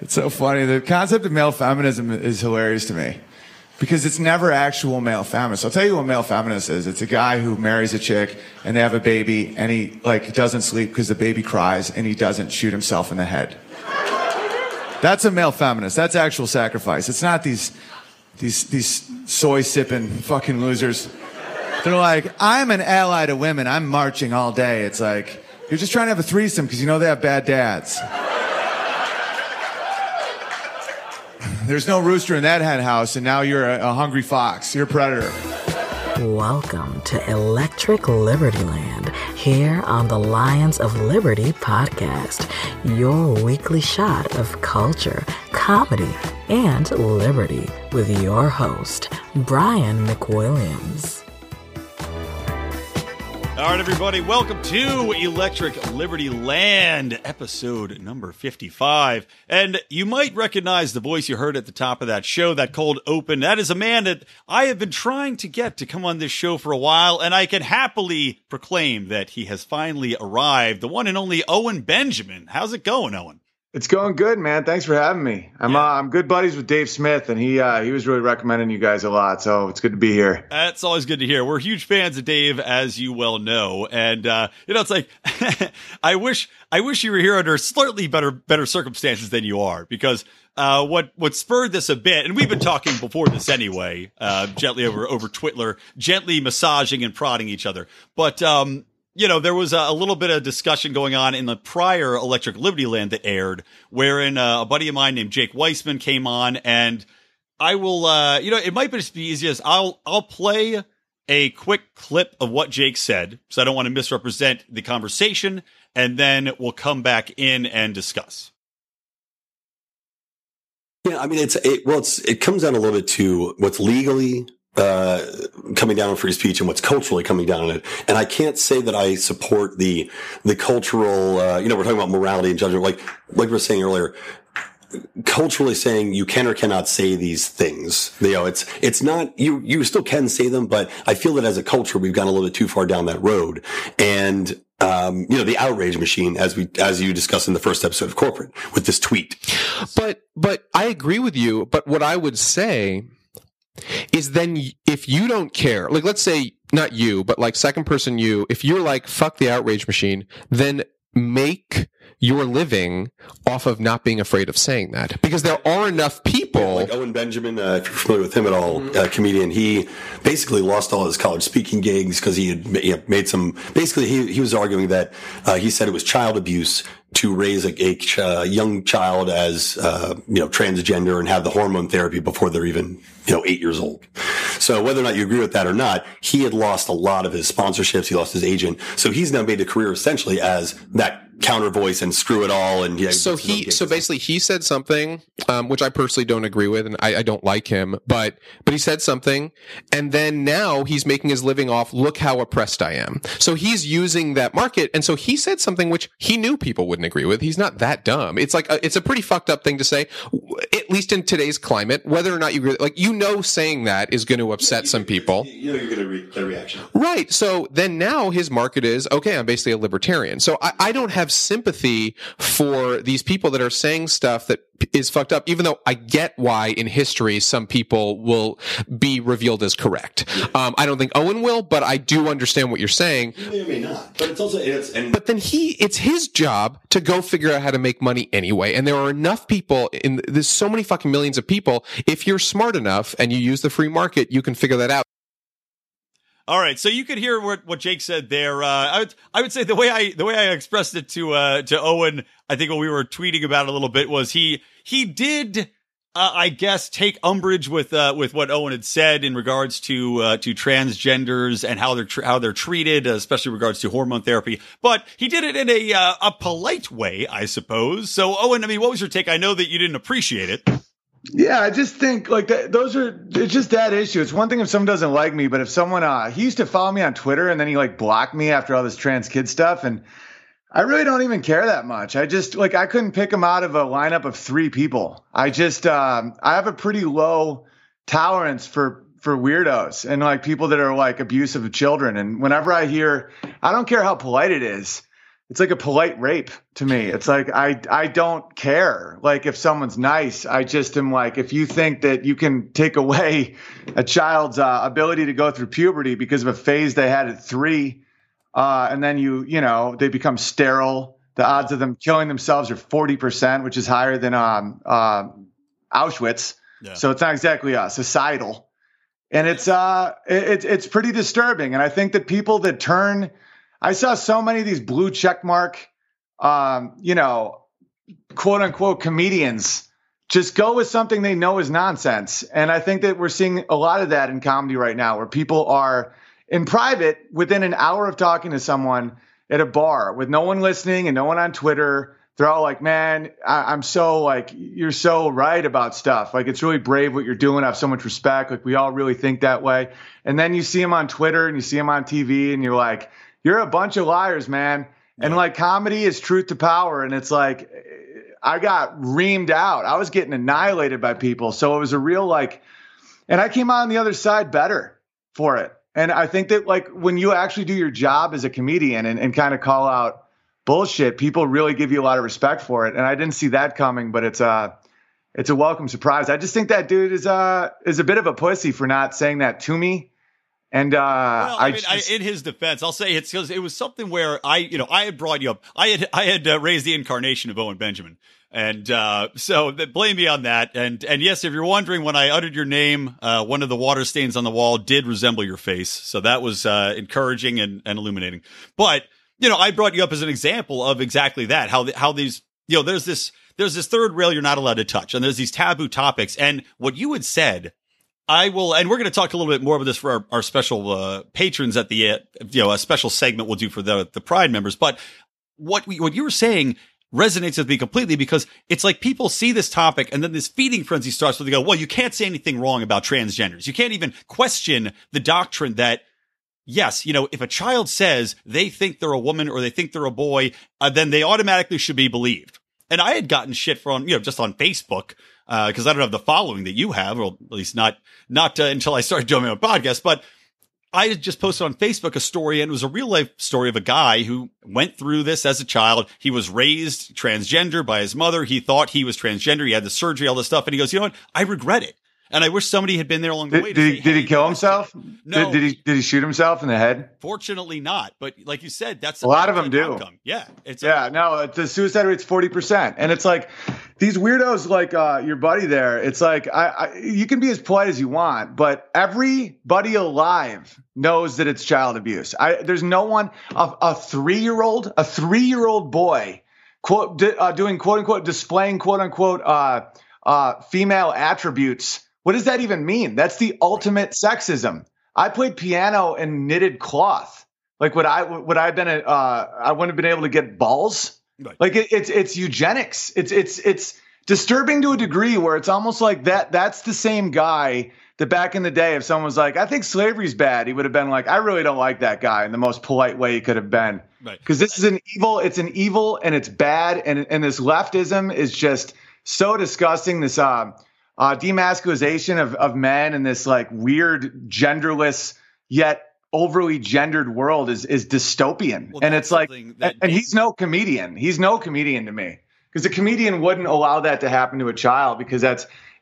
It's so funny. The concept of male feminism is hilarious to me because it's never actual male feminist. I'll tell you what male feminist is. It's a guy who marries a chick and they have a baby and he doesn't sleep because the baby cries and he doesn't shoot himself in the head. That's a male feminist. That's actual sacrifice. It's not these soy sipping fucking losers. They're like, I'm an ally to women. I'm marching all day. It's like, you're just trying to have a threesome because you know they have bad dads. There's no rooster in that hen house, and now you're a hungry fox. You're a predator. Welcome to Electric Liberty Land, here on the Lions of Liberty podcast, your weekly shot of culture, comedy, and liberty with your host, Brian McWilliams. All right, everybody, welcome to Electric Liberty Land, episode number 55. And you might recognize the voice you heard at the top of that show, that cold open. That is a man that I have been trying to get to come on this show for a while, and I can happily proclaim that he has finally arrived, the one and only Owen Benjamin. How's it going, Owen? It's going good, man. Thanks for having me. I'm good buddies with Dave Smith, and he was really recommending you guys a lot, so it's good to be here. That's always good to hear. We're huge fans of Dave, as you well know, and it's like I wish you were here under slightly better circumstances than you are, because what spurred this a bit, and we've been talking before this anyway, gently over Twitter, gently massaging and prodding each other, but there was a little bit of discussion going on in the prior Electric Liberty Land that aired, wherein a buddy of mine named Jake Weissman came on, and I will, it might just be easiest. I'll play a quick clip of what Jake said, so I don't want to misrepresent the conversation, and then we'll come back in and discuss. Yeah, I mean, it comes down a little bit to what's legally coming down on free speech and what's culturally coming down on it. And I can't say that I support the cultural, we're talking about morality and judgment. Like we were saying earlier, culturally saying you can or cannot say these things. It's not, you still can say them, but I feel that as a culture, we've gone a little bit too far down that road. And, the outrage machine, as you discussed in the first episode of Corporate with this tweet. But I agree with you. But what I would say is then if you don't care, let's say not you, but second person you, if you're fuck the outrage machine, then make your living off of not being afraid of saying that. Because there are enough people. Yeah, Owen Benjamin, if you're familiar with him at all, comedian, he basically lost all his college speaking gigs because he had made some, basically he was arguing that he said it was child abuse to raise a young child as, transgender and have the hormone therapy before they're even, 8 years old. So whether or not you agree with that or not, he had lost a lot of his sponsorships. He lost his agent. So he's now made a career essentially as that counter voice and screw it all. And yeah, so basically he said something, which I personally don't agree with and I don't like him, but he said something. And then now he's making his living off, look how oppressed I am. So he's using that market. And so he said something which he knew people wouldn't agree with. He's not that dumb. It's it's a pretty fucked up thing to say, at least in today's climate, whether or not you agree, saying that is going to upset some people. You're going to read their reaction. Right. So then now his market is, okay, I'm basically a libertarian. So I don't have sympathy for these people that are saying stuff that is fucked up, even though I get why in history some people will be revealed as correct. I don't think Owen will, but I do understand what you're saying. You may or may not, but it's also but then it's his job to go figure out how to make money anyway. And there are enough people there's so many fucking millions of people. If you're smart enough and you use the free market, you can figure that out. All right, so you could hear what Jake said there. I would say the way I expressed it to Owen, I think what we were tweeting about a little bit was he did I guess, take umbrage with what Owen had said in regards to transgenders and how they're treated, especially in regards to hormone therapy. But he did it in a polite way, I suppose. So, Owen, I mean, what was your take? I know that you didn't appreciate it. Yeah, I just think like that, it's just that issue. It's one thing if someone doesn't like me, but if someone, he used to follow me on Twitter and then he like blocked me after all this trans kid stuff. And I really don't even care that much. I just like, I couldn't pick him out of a lineup of three people. I just, I have a pretty low tolerance for weirdos and like people that are like abusive of children. And whenever I hear, I don't care how polite it is. It's like a polite rape to me. It's like, I don't care. Like if someone's nice, I just am like, if you think that you can take away a child's ability to go through puberty because of a phase they had at 3, and then you know, they become sterile. The odds of them killing themselves are 40%, which is higher than, Auschwitz. Yeah. So it's not exactly societal. And it's pretty disturbing. And I think that people that turn, I saw so many of these blue checkmark, you know, quote unquote comedians just go with something they know is nonsense. And I think that we're seeing a lot of that in comedy right now, where people are in private within an hour of talking to someone at a bar with no one listening and no one on Twitter. They're all like, man, I'm so like, you're so right about stuff. Like, it's really brave what you're doing. I have so much respect. Like, we all really think that way. And then you see them on Twitter and you see them on TV and you're like, you're a bunch of liars, man. And like, comedy is truth to power. And it's like, I got reamed out. I was getting annihilated by people. So it was a real like, and I came out on the other side better for it. And I think that like, when you actually do your job as a comedian and kind of call out bullshit, people really give you a lot of respect for it. And I didn't see that coming, but it's a welcome surprise. I just think that dude is a bit of a pussy for not saying that to me. And, in his defense, I'll say it's because it was something where I had brought you up. I had raised the incarnation of Owen Benjamin. And, so blame me on that. And yes, if you're wondering, when I uttered your name, one of the water stains on the wall did resemble your face. So that was, encouraging and illuminating. But, you know, I brought you up as an example of exactly that, how these, you know, there's this third rail you're not allowed to touch, and there's these taboo topics. And what you had said, and we're going to talk a little bit more about this for our special patrons at the a special segment we'll do for the Pride members. But what you were saying resonates with me completely, because it's like people see this topic and then this feeding frenzy starts where they go, well, you can't say anything wrong about transgenders. You can't even question the doctrine that, yes, you know, if a child says they think they're a woman or they think they're a boy, then they automatically should be believed. And I had gotten shit from, you know, just on Facebook, because I don't have the following that you have, or at least not until I started doing my own podcast. But I had just posted on Facebook a story, and it was a real life story of a guy who went through this as a child. He was raised transgender by his mother. He thought he was transgender. He had the surgery, all this stuff. And he goes, you know what? I regret it. And I wish somebody had been there along the way. Did he kill himself? No. Did he shoot himself in the head? Fortunately not. But like you said, that's a lot of them do. Outcome. Yeah. The suicide rate's 40%. And it's like these weirdos, like your buddy there. It's like, you can be as polite as you want, but everybody alive knows that it's child abuse. There's no one, a three-year-old boy, doing quote unquote, displaying quote unquote, female attributes. What does that even mean? That's the ultimate sexism. I played piano and knitted cloth. Like, I wouldn't have been able to get balls. Right. Like it's eugenics. It's disturbing to a degree where it's almost like that. That's the same guy that back in the day, if someone was like, I think slavery's bad, he would have been like, I really don't like that guy, in the most polite way he could have been. Right. Cause this is an evil and it's bad. And this leftism is just so disgusting, this demasculization of men, and this like weird genderless yet overly gendered world is dystopian. Well, and it's like, and he's no comedian. He's no comedian to me, because a comedian wouldn't allow that to happen to a child, because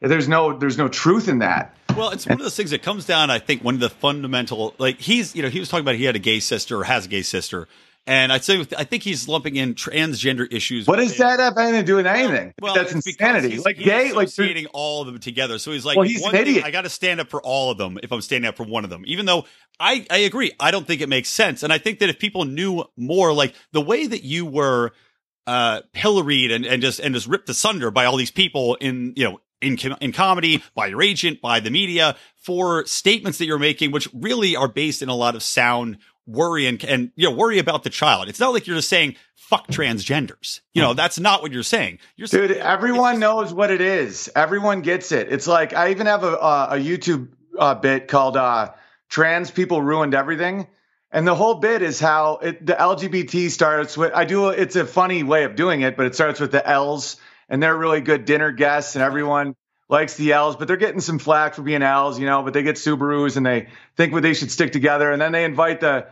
there's no truth in that. Well, it's one of those things that comes down, I think, one of the fundamental, like he was talking about, he had a gay sister or has a gay sister. And I'd say, I think he's lumping in transgender issues. What does that have anything to do with anything? Well, that's insanity. He's, like, he's gay, associating like all of them together. So he's like, well, he's an idiot. I got to stand up for all of them if I'm standing up for one of them, even though I agree. I don't think it makes sense. And I think that if people knew more, like the way that you were pilloried and just ripped asunder by all these people in, you know, in comedy, by your agent, by the media, for statements that you're making, which really are based in a lot of sound worry and worry about the child. It's not like you're just saying fuck transgenders. You know, that's not what you're saying. You're saying, dude, everyone knows what it is. Everyone gets it. It's like, I even have a YouTube bit called Trans People Ruined Everything. And the whole bit is how the LGBT starts with, it's a funny way of doing it, but it starts with the L's, and they're really good dinner guests, and everyone likes the L's, but they're getting some flack for being L's, but they get Subarus and they think they should stick together. And then they invite the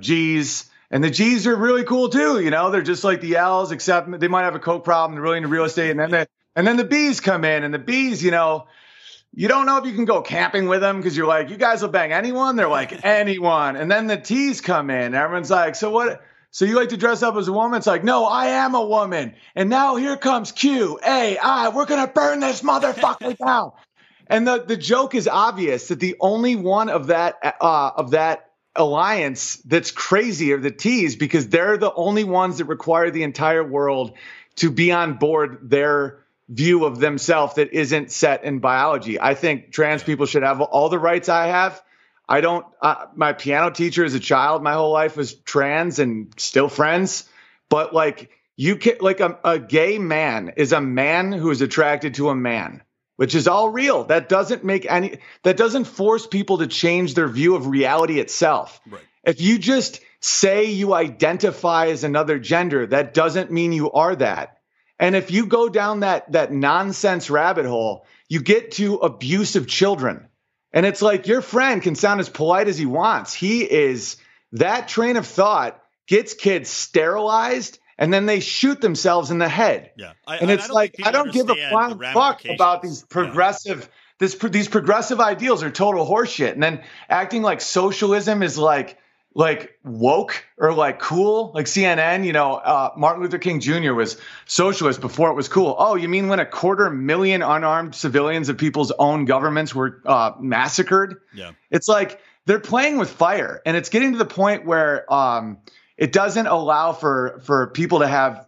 G's, and the G's are really cool too. They're just like the L's, except they might have a coke problem. They're really into real estate. And then the B's come in, and the B's, you don't know if you can go camping with them, because you're like, you guys will bang anyone. They're like, anyone. And then the T's come in, and everyone's like, so you like to dress up as a woman? It's like, no, I am a woman. And now here comes QAI. We're going to burn this motherfucker down. And the joke is obvious that the only one of that alliance that's crazy are the T's, because they're the only ones that require the entire world to be on board their view of themselves that isn't set in biology. I think trans people should have all the rights I have. I don't, my piano teacher as a child, my whole life was trans and still friends, but like you can, like a gay man is a man who is attracted to a man, which is all real. That doesn't force people to change their view of reality itself. Right. If you just say you identify as another gender, that doesn't mean you are that. And if you go down that nonsense rabbit hole, you get to abusive children. And it's like, your friend can sound as polite as he wants. That train of thought gets kids sterilized, and then they shoot themselves in the head. Yeah. I don't give a flying fuck about these progressive, these progressive ideals are total horseshit. And then acting like socialism is like woke or like cool, like CNN, Martin Luther King Jr. was socialist before it was cool. Oh, you mean when 250,000 unarmed civilians of people's own governments were massacred? Yeah. It's like they're playing with fire, and it's getting to the point where it doesn't allow for people to have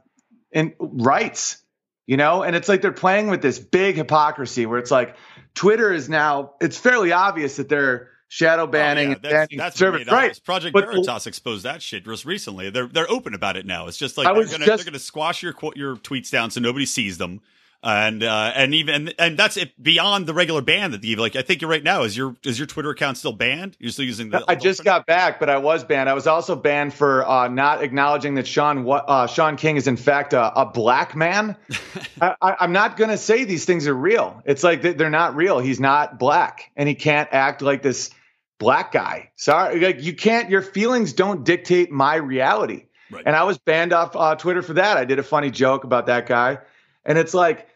rights, and it's like they're playing with this big hypocrisy where it's like Twitter is now, it's fairly obvious that they're shadow banning. Oh, yeah. That's service, right? Project Veritas exposed that shit just recently. They're open about it now. It's just like they're gonna squash your tweets down so nobody sees them, and that's it beyond the regular ban that they give. Like I think you're right now is your Twitter account still banned? You're still using the. I just got back, but I was banned. I was also banned for not acknowledging that Sean King is in fact a black man. I'm not gonna say these things are real. It's like they're not real. He's not black, and he can't act like this black guy. Sorry, like you can't, your feelings don't dictate my reality. Right. And I was banned off Twitter for that. I did a funny joke about that guy. And it's like,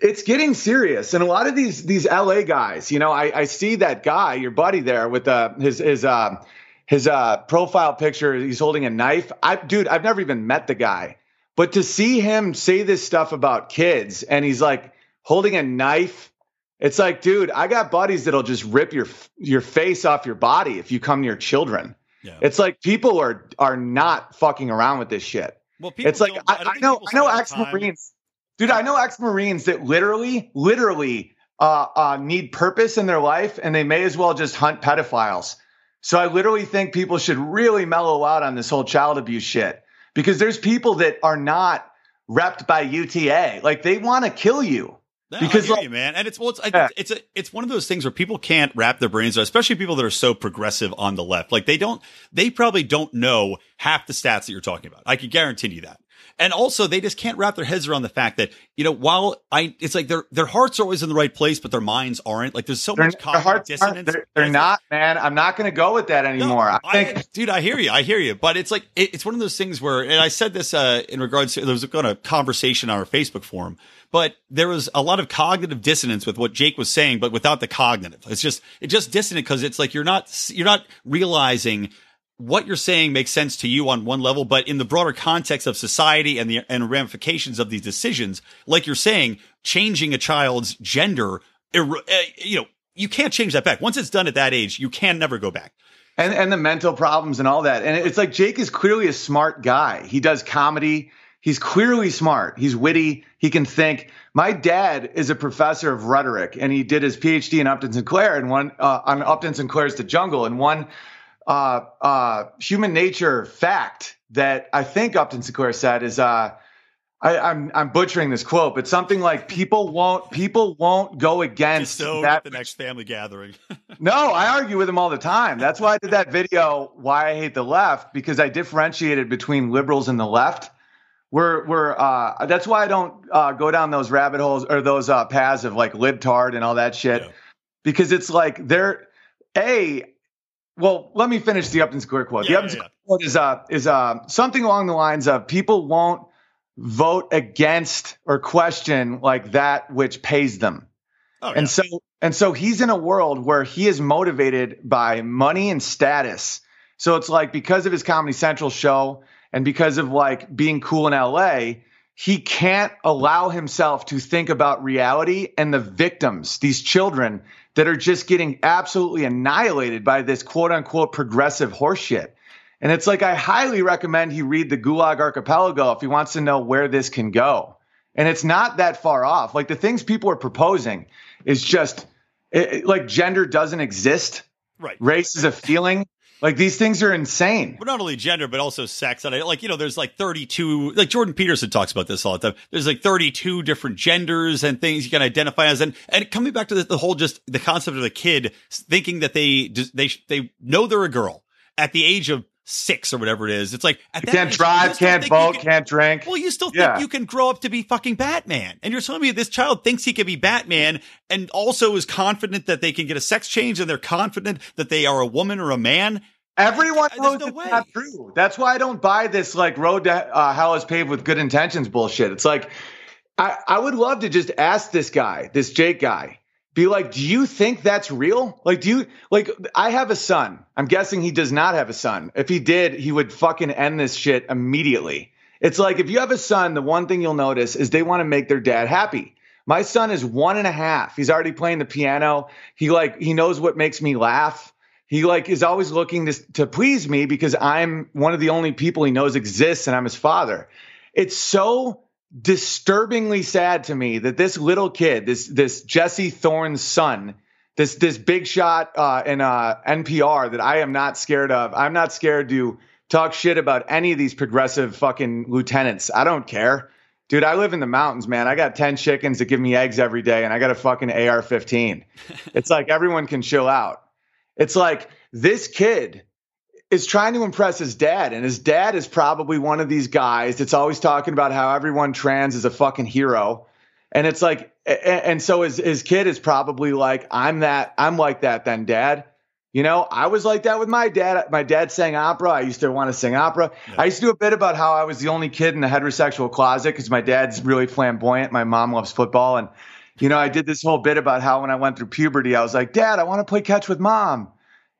it's getting serious. And a lot of these LA guys, I see that guy, your buddy there with his profile picture. He's holding a knife. I've never even met the guy, but to see him say this stuff about kids and he's like holding a knife. It's like, dude, I got buddies that'll just rip your face off your body if you come near children. Yeah. It's like people are not fucking around with this shit. Well, it's like I know ex-Marines, dude. I know ex-Marines that literally need purpose in their life, and they may as well just hunt pedophiles. So I literally think people should really mellow out on this whole child abuse shit, because there's people that are not repped by UTA. Like they want to kill you. No, because I hear you, man, and it's one of those things where people can't wrap their brains around, especially people that are so progressive on the left. Like they probably don't know half the stats that you're talking about. I can guarantee you that. And also, they just can't wrap their heads around the fact that it's like their hearts are always in the right place, but their minds aren't. Like there's so much cognitive dissonance. They're not, man. I'm not going to go with that anymore. No, dude, I hear you. But it's like it's one of those things where, and I said this in regards to, there was a conversation on our Facebook forum, but there was a lot of cognitive dissonance with what Jake was saying, but without the cognitive. It's just dissonant because it's like you're not realizing what you're saying makes sense to you on one level, but in the broader context of society and the ramifications of these decisions, like you're saying, changing a child's gender, you can't change that back. Once it's done at that age, you can never go back. And the mental problems and all that. And it's like Jake is clearly a smart guy. He does comedy. He's clearly smart. He's witty. He can think. My dad is a professor of rhetoric, and he did his PhD in Upton Sinclair and one on Upton Sinclair's The Jungle, and one human nature fact that I think Upton Sinclair said is I'm butchering this quote, but something like people won't go against that. The next family gathering. No, I argue with him all the time. That's why I did that video, Why I Hate the Left, because I differentiated between liberals and the left. We're that's why I don't go down those rabbit holes or those paths of like libtard and all that shit, yeah. Because it's like well, let me finish the Upton Sinclair quote. Yeah, the Upton Sinclair quote is something along the lines of people won't vote against or question like that which pays them. Oh, yeah. And so he's in a world where he is motivated by money and status. So it's like because of his Comedy Central show and because of like being cool in LA, he can't allow himself to think about reality and the victims, these children that are just getting absolutely annihilated by this quote unquote progressive horseshit. And it's like, I highly recommend he read The Gulag Archipelago if he wants to know where this can go. And it's not that far off. Like the things people are proposing is just like gender doesn't exist. Right. Race is a feeling. Like these things are insane. But not only gender, but also sex. And I like, you know, there's like 32, like Jordan Peterson talks about this all the time. There's like 32 different genders and things you can identify as. And coming back to the whole, just the concept of the kid thinking that they know they're a girl at the age of 6 or whatever it is. It's like at that can't age, drive, can't vote, can't drink. Well, you still think you can grow up to be fucking Batman. And you're telling me this child thinks he can be Batman and also is confident that they can get a sex change and they're confident that they are a woman or a man. Everyone knows it's not true. That's why I don't buy this like road to hell is paved with good intentions bullshit. It's like I would love to just ask this guy, this Jake guy, be like, do you think that's real? Like, do you like I have a son. I'm guessing he does not have a son. If he did, he would fucking end this shit immediately. It's like if you have a son, the one thing you'll notice is they want to make their dad happy. My son is 1.5. He's already playing the piano. He knows what makes me laugh. He is always looking to please me because I'm one of the only people he knows exists and I'm his father. It's so disturbingly sad to me that this little kid, this Jesse Thorne's son, this big shot in NPR that I am not scared of. I'm not scared to talk shit about any of these progressive fucking lieutenants. I don't care. Dude, I live in the mountains, man. I got 10 chickens that give me eggs every day and I got a fucking AR-15. It's like everyone can chill out. It's like this kid is trying to impress his dad, and his dad is probably one of these guys that's always talking about how everyone trans is a fucking hero. And it's like, and so his kid is probably like, I'm like that then, Dad. You know, I was like that with my dad. My dad sang opera. I used to want to sing opera. Yeah. I used to do a bit about how I was the only kid in the heterosexual closet because my dad's really flamboyant. My mom loves football. And you know, I did this whole bit about how when I went through puberty, I was like, Dad, I want to play catch with Mom,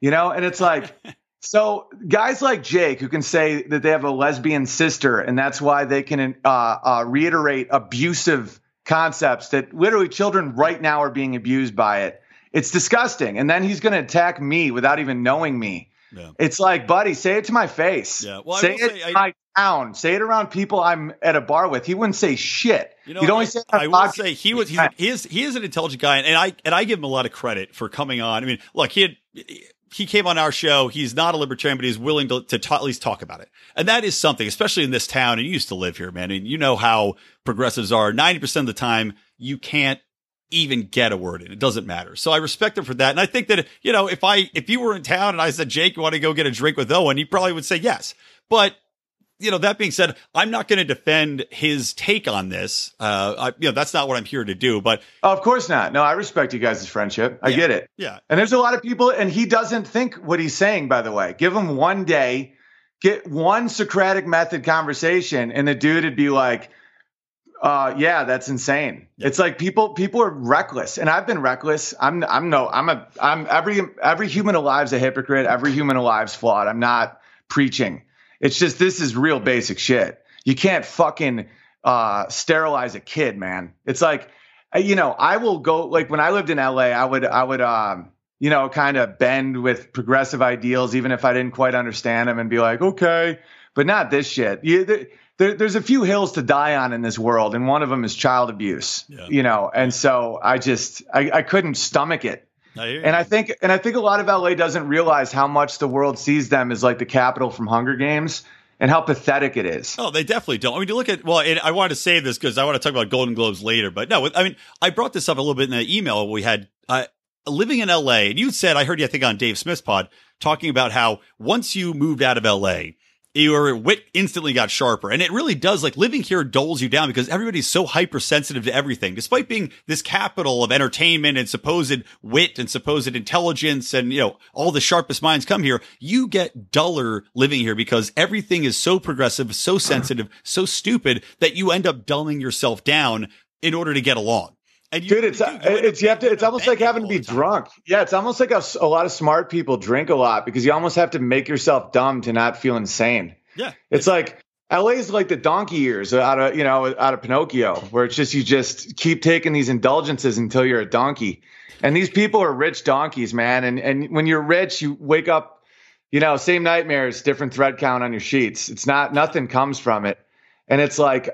you know? And it's like, so guys like Jake who can say that they have a lesbian sister and that's why they can reiterate abusive concepts that literally children right now are being abused by it. It's disgusting. And then he's going to attack me without even knowing me. Yeah. It's like, buddy, say it to my face. Yeah. Well, say it in my town. Say it around people I'm at a bar with. He wouldn't say shit. You know, I will say he is an intelligent guy, and I give him a lot of credit for coming on. I mean, look, he came on our show. He's not a libertarian, but he's willing to at least talk about it, and that is something, especially in this town. And you used to live here, man, and you know how progressives are. 90% of the time, you can't even get a word in. It doesn't matter. So I respect him for that. And I think that, you know, if you were in town and I said, Jake, you want to go get a drink with Owen? He probably would say yes. But, you know, that being said, I'm not going to defend his take on this. You know, that's not what I'm here to do, but. Oh, of course not. No, I respect you guys' friendship. I get it. Yeah. And there's a lot of people, and he doesn't think what he's saying, by the way. Give him one day, get one Socratic method conversation, and the dude would be like, yeah, that's insane. Yeah. It's like people are reckless, and I've been reckless. Every human alive's a hypocrite. Every human alive's flawed. I'm not preaching. It's just, this is real basic shit. You can't fucking, sterilize a kid, man. It's like, you know, I will go, like when I lived in LA, I would, you know, kind of bend with progressive ideals, even if I didn't quite understand them, and be like, okay, but not this shit. there's a few hills to die on in this world, and one of them is child abuse. Yeah. You know, and so I couldn't stomach it. I think a lot of LA doesn't realize how much the world sees them as like the capital from Hunger Games and how pathetic it is. Oh, they definitely don't. I mean, you look at, well, and I want to say this because I want to talk about Golden Globes later, but no, I mean, I brought this up a little bit in the email we had, living in LA, and you said, I heard you, I think on Dave Smith's pod, talking about how once you moved out of LA, your wit instantly got sharper. And it really does, like, living here doles you down because everybody's so hypersensitive to everything. Despite being this capital of entertainment and supposed wit and supposed intelligence and, you know, all the sharpest minds come here, you get duller living here because everything is so progressive, so sensitive, so stupid that you end up dulling yourself down in order to get along. Dude, it's almost like having to be drunk. Yeah, it's almost like a lot of smart people drink a lot because you almost have to make yourself dumb to not feel insane. Yeah, it's like LA's like the donkey ears out of Pinocchio, where it's just you just keep taking these indulgences until you're a donkey. And these people are rich donkeys, man. And when you're rich, you wake up, you know, same nightmares, different thread count on your sheets. It's not, nothing comes from it, and it's like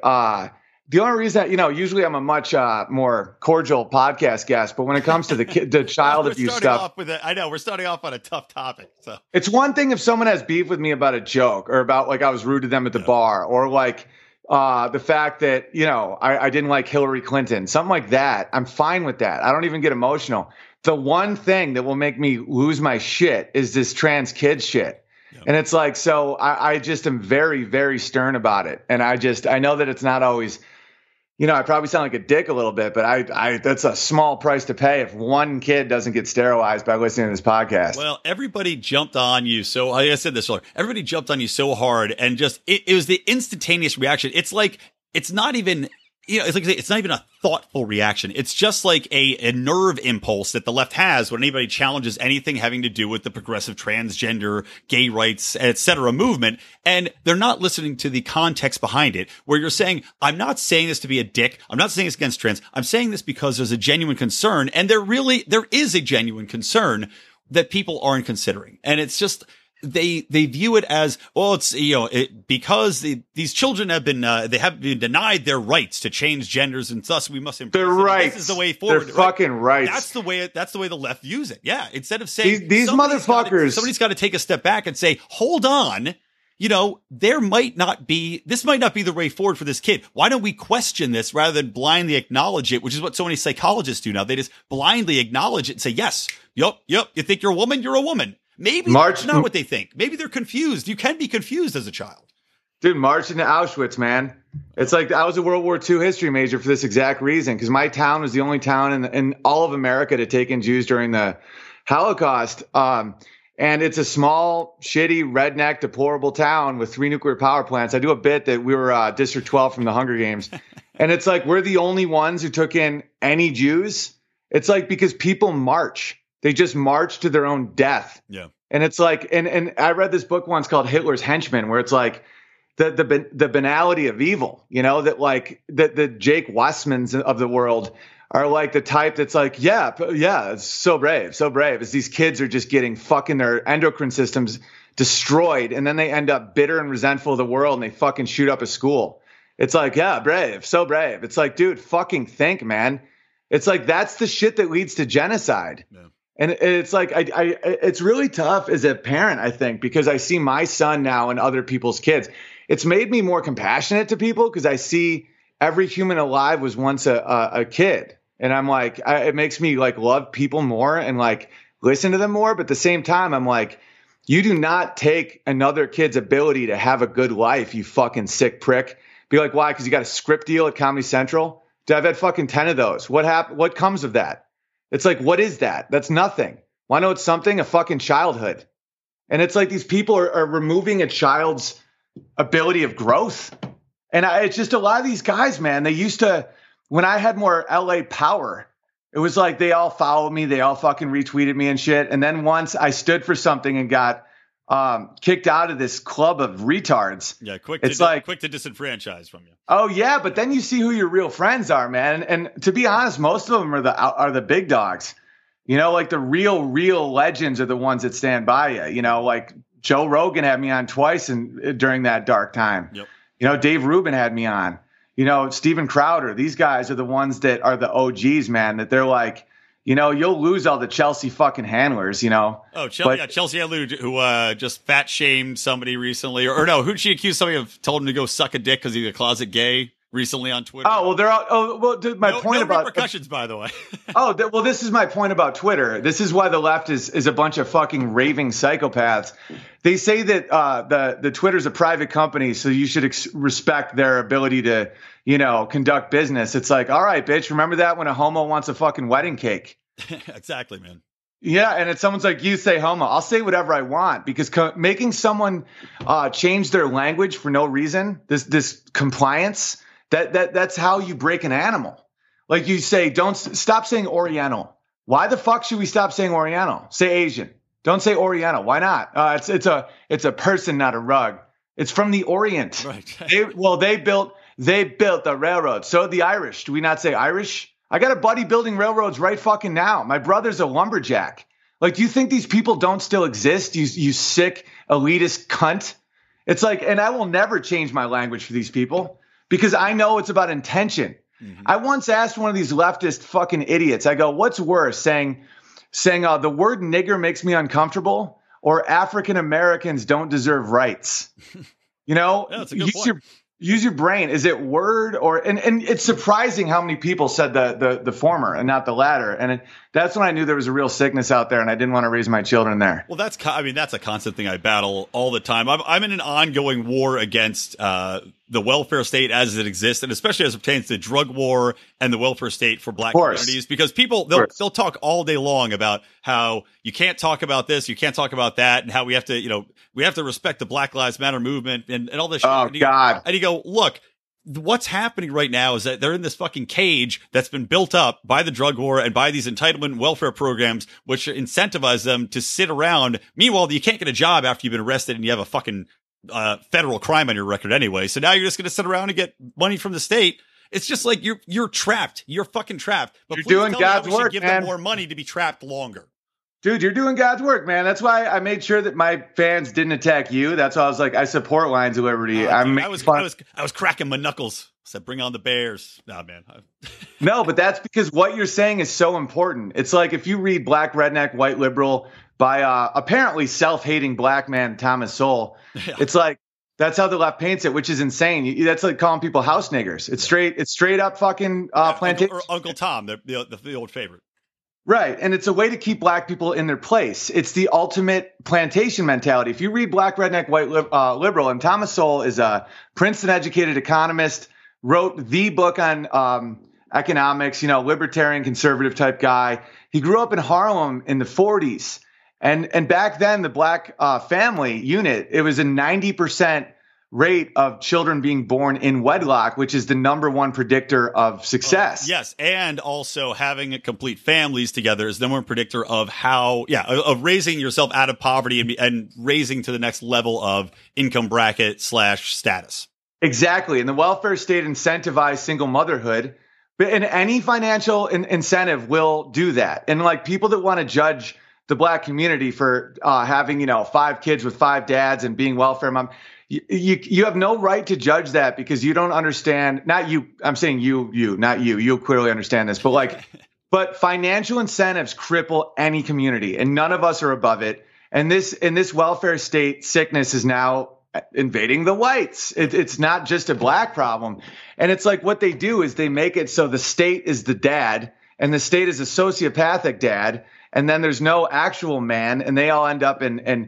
the only reason that, you know, usually I'm a much more cordial podcast guest, but when it comes to the child abuse stuff, we're starting off on a tough topic. So it's one thing if someone has beef with me about a joke or about like I was rude to them at the bar or like the fact that, you know, I didn't like Hillary Clinton, something like that. I'm fine with that. I don't even get emotional. The one thing that will make me lose my shit is this trans kid shit. Yep. And it's like, so I just am very, very stern about it. And I know that it's not always, you know, I probably sound like a dick a little bit, but I that's a small price to pay if one kid doesn't get sterilized by listening to this podcast. Well, everybody jumped on you. So like I said this earlier, everybody jumped on you so hard and just it was the instantaneous reaction. It's like it's not even, you know, it's like it's not even a thoughtful reaction. It's just like a nerve impulse that the left has when anybody challenges anything having to do with the progressive transgender, gay rights, etc. movement. And they're not listening to the context behind it, where you're saying, I'm not saying this to be a dick. I'm not saying it's against trans. I'm saying this because there's a genuine concern. And there is a genuine concern that people aren't considering. And it's just, they view it as, well, it's, you know, because these children have been, they have been denied their rights to change genders, and thus we must improve their rights. This is the way forward. Their fucking rights. That's the way the left views it. Yeah. Instead of saying these motherfuckers, somebody's got to take a step back and say, hold on. You know, this might not be the way forward for this kid. Why don't we question this rather than blindly acknowledge it, which is what so many psychologists do now. They just blindly acknowledge it and say, yes, yep. You think you're a woman? You're a woman. Maybe that's not what they think. Maybe they're confused. You can be confused as a child. Dude, march into Auschwitz, man. It's like I was a World War II history major for this exact reason, because my town was the only town in all of America to take in Jews during the Holocaust. And it's a small, shitty, redneck, deplorable town with 3 nuclear power plants. I do a bit that we were District 12 from the Hunger Games. And it's like we're the only ones who took in any Jews. It's like because people march. They just march to their own death. Yeah. And it's like, and I read this book once called Hitler's Henchmen, where it's like the banality of evil, you know, that like the Jake Weissmans of the world are like the type that's like, yeah, it's so brave. As these kids are just getting fucking their endocrine systems destroyed. And then they end up bitter and resentful of the world and they fucking shoot up a school. It's like, yeah, brave, so brave. It's like, dude, fucking think, man. It's like, that's the shit that leads to genocide. Yeah. And it's like it's really tough as a parent, I think, because I see my son now and other people's kids. It's made me more compassionate to people because I see every human alive was once a kid. And I'm like, it makes me like love people more and like listen to them more. But at the same time, I'm like, you do not take another kid's ability to have a good life, you fucking sick prick. Be like, why? Because you got a script deal at Comedy Central? Dude, I've had fucking 10 of those. What comes of that? It's like, what is that? That's nothing. Why not? It's something, a fucking childhood. And it's like these people are removing a child's ability of growth. And it's just a lot of these guys, man, they used to, when I had more LA power, it was like they all followed me. They all fucking retweeted me and shit. And then once I stood for something and got kicked out of this club of retards. Yeah, quick to disenfranchise from you. Oh yeah, but then you see who your real friends are, man. And to be honest, most of them are the big dogs. You know, like the real legends are the ones that stand by you. You know, like Joe Rogan had me on twice during that dark time. Yep. You know, Dave Rubin had me on. You know, Steven Crowder, these guys are the ones that are the OGs, man, that they're like, you know, you'll lose all the Chelsea fucking handlers, you know. Oh, Chelsea Handler, who just fat shamed somebody recently. Or no, who'd she accuse somebody of told him to go suck a dick because he's a closet gay recently on Twitter? Oh, well, they're all, oh, well, dude, my point about repercussions, by the way. Oh, well, this is my point about Twitter. This is why the left is a bunch of fucking raving psychopaths. They say that the Twitter's a private company, so you should respect their ability to, you know, conduct business. It's like, all right, bitch, remember that when a homo wants a fucking wedding cake. Exactly, man. Yeah, and it's someone's like, you say homo. I'll say whatever I want, because making someone change their language for no reason, this compliance, that's how you break an animal. Like you say, don't stop saying Oriental. Why the fuck should we stop saying Oriental? Say Asian. Don't say Oriental. Why not? It's a person, not a rug. It's from the Orient. Right. They built the railroad. So the Irish. Do we not say Irish? I got a buddy building railroads right fucking now. My brother's a lumberjack. Like, do you think these people don't still exist? You sick elitist cunt. It's like, and I will never change my language for these people, because I know it's about intention. Mm-hmm. I once asked one of these leftist fucking idiots. I go, what's worse, saying the word nigger makes me uncomfortable, or African Americans don't deserve rights? You know, yeah, that's a good point. Use your brain. Is it word or, and it's surprising how many people said the former and not the latter. And that's when I knew there was a real sickness out there, and I didn't want to raise my children there. Well, that's a constant thing I battle all the time. I'm in an ongoing war against, the welfare state as it exists, and especially as it pertains to drug war and the welfare state for black communities, because people, they'll talk all day long about how you can't talk about this, you can't talk about that, and how we have to, you know, we have to respect the Black Lives Matter movement and all this shit. Oh, God. And you go, look, what's happening right now is that they're in this fucking cage that's been built up by the drug war and by these entitlement welfare programs, which incentivize them to sit around. Meanwhile, you can't get a job after you've been arrested and you have a fucking federal crime on your record anyway. So now you're just going to sit around and get money from the state. It's just like you're trapped. You're fucking trapped. But you're doing God's work, give them more money to be trapped longer. Dude, you're doing God's work, man. That's why I made sure that my fans didn't attack you. That's why I was like, I support Lions of Liberty. I was cracking my knuckles. I said, bring on the Bears. Nah, man. No, but that's because what you're saying is so important. It's like if you read Black Redneck White Liberal by apparently self-hating black man Thomas Sowell. Yeah. It's like, that's how the left paints it, which is insane. That's like calling people house niggers. It's straight up fucking plantation. Or Uncle Tom, the old favorite. Right, and it's a way to keep black people in their place. It's the ultimate plantation mentality. If you read Black Redneck White Liberal, and Thomas Sowell is a Princeton-educated economist, wrote the book on economics, you know, libertarian, conservative type guy. He grew up in Harlem in the 40s. And back then, the black family unit, it was a 90% rate of children being born in wedlock, which is the number one predictor of success. Yes, and also having a complete families together is the number one predictor of of raising yourself out of poverty and raising to the next level of income bracket / status. Exactly, and the welfare state incentivized single motherhood, and any financial incentive will do that. And like people that want to judge the black community for having, you know, 5 kids with 5 dads and being welfare mom, you have no right to judge that, because you don't understand. Not you. I'm saying you, not you. You'll clearly understand this, but like, but financial incentives cripple any community, and none of us are above it. And this welfare state sickness is now invading the whites. It's not just a black problem. And it's like what they do is they make it so the state is the dad, and the state is a sociopathic dad. And then there's no actual man, and they all end up in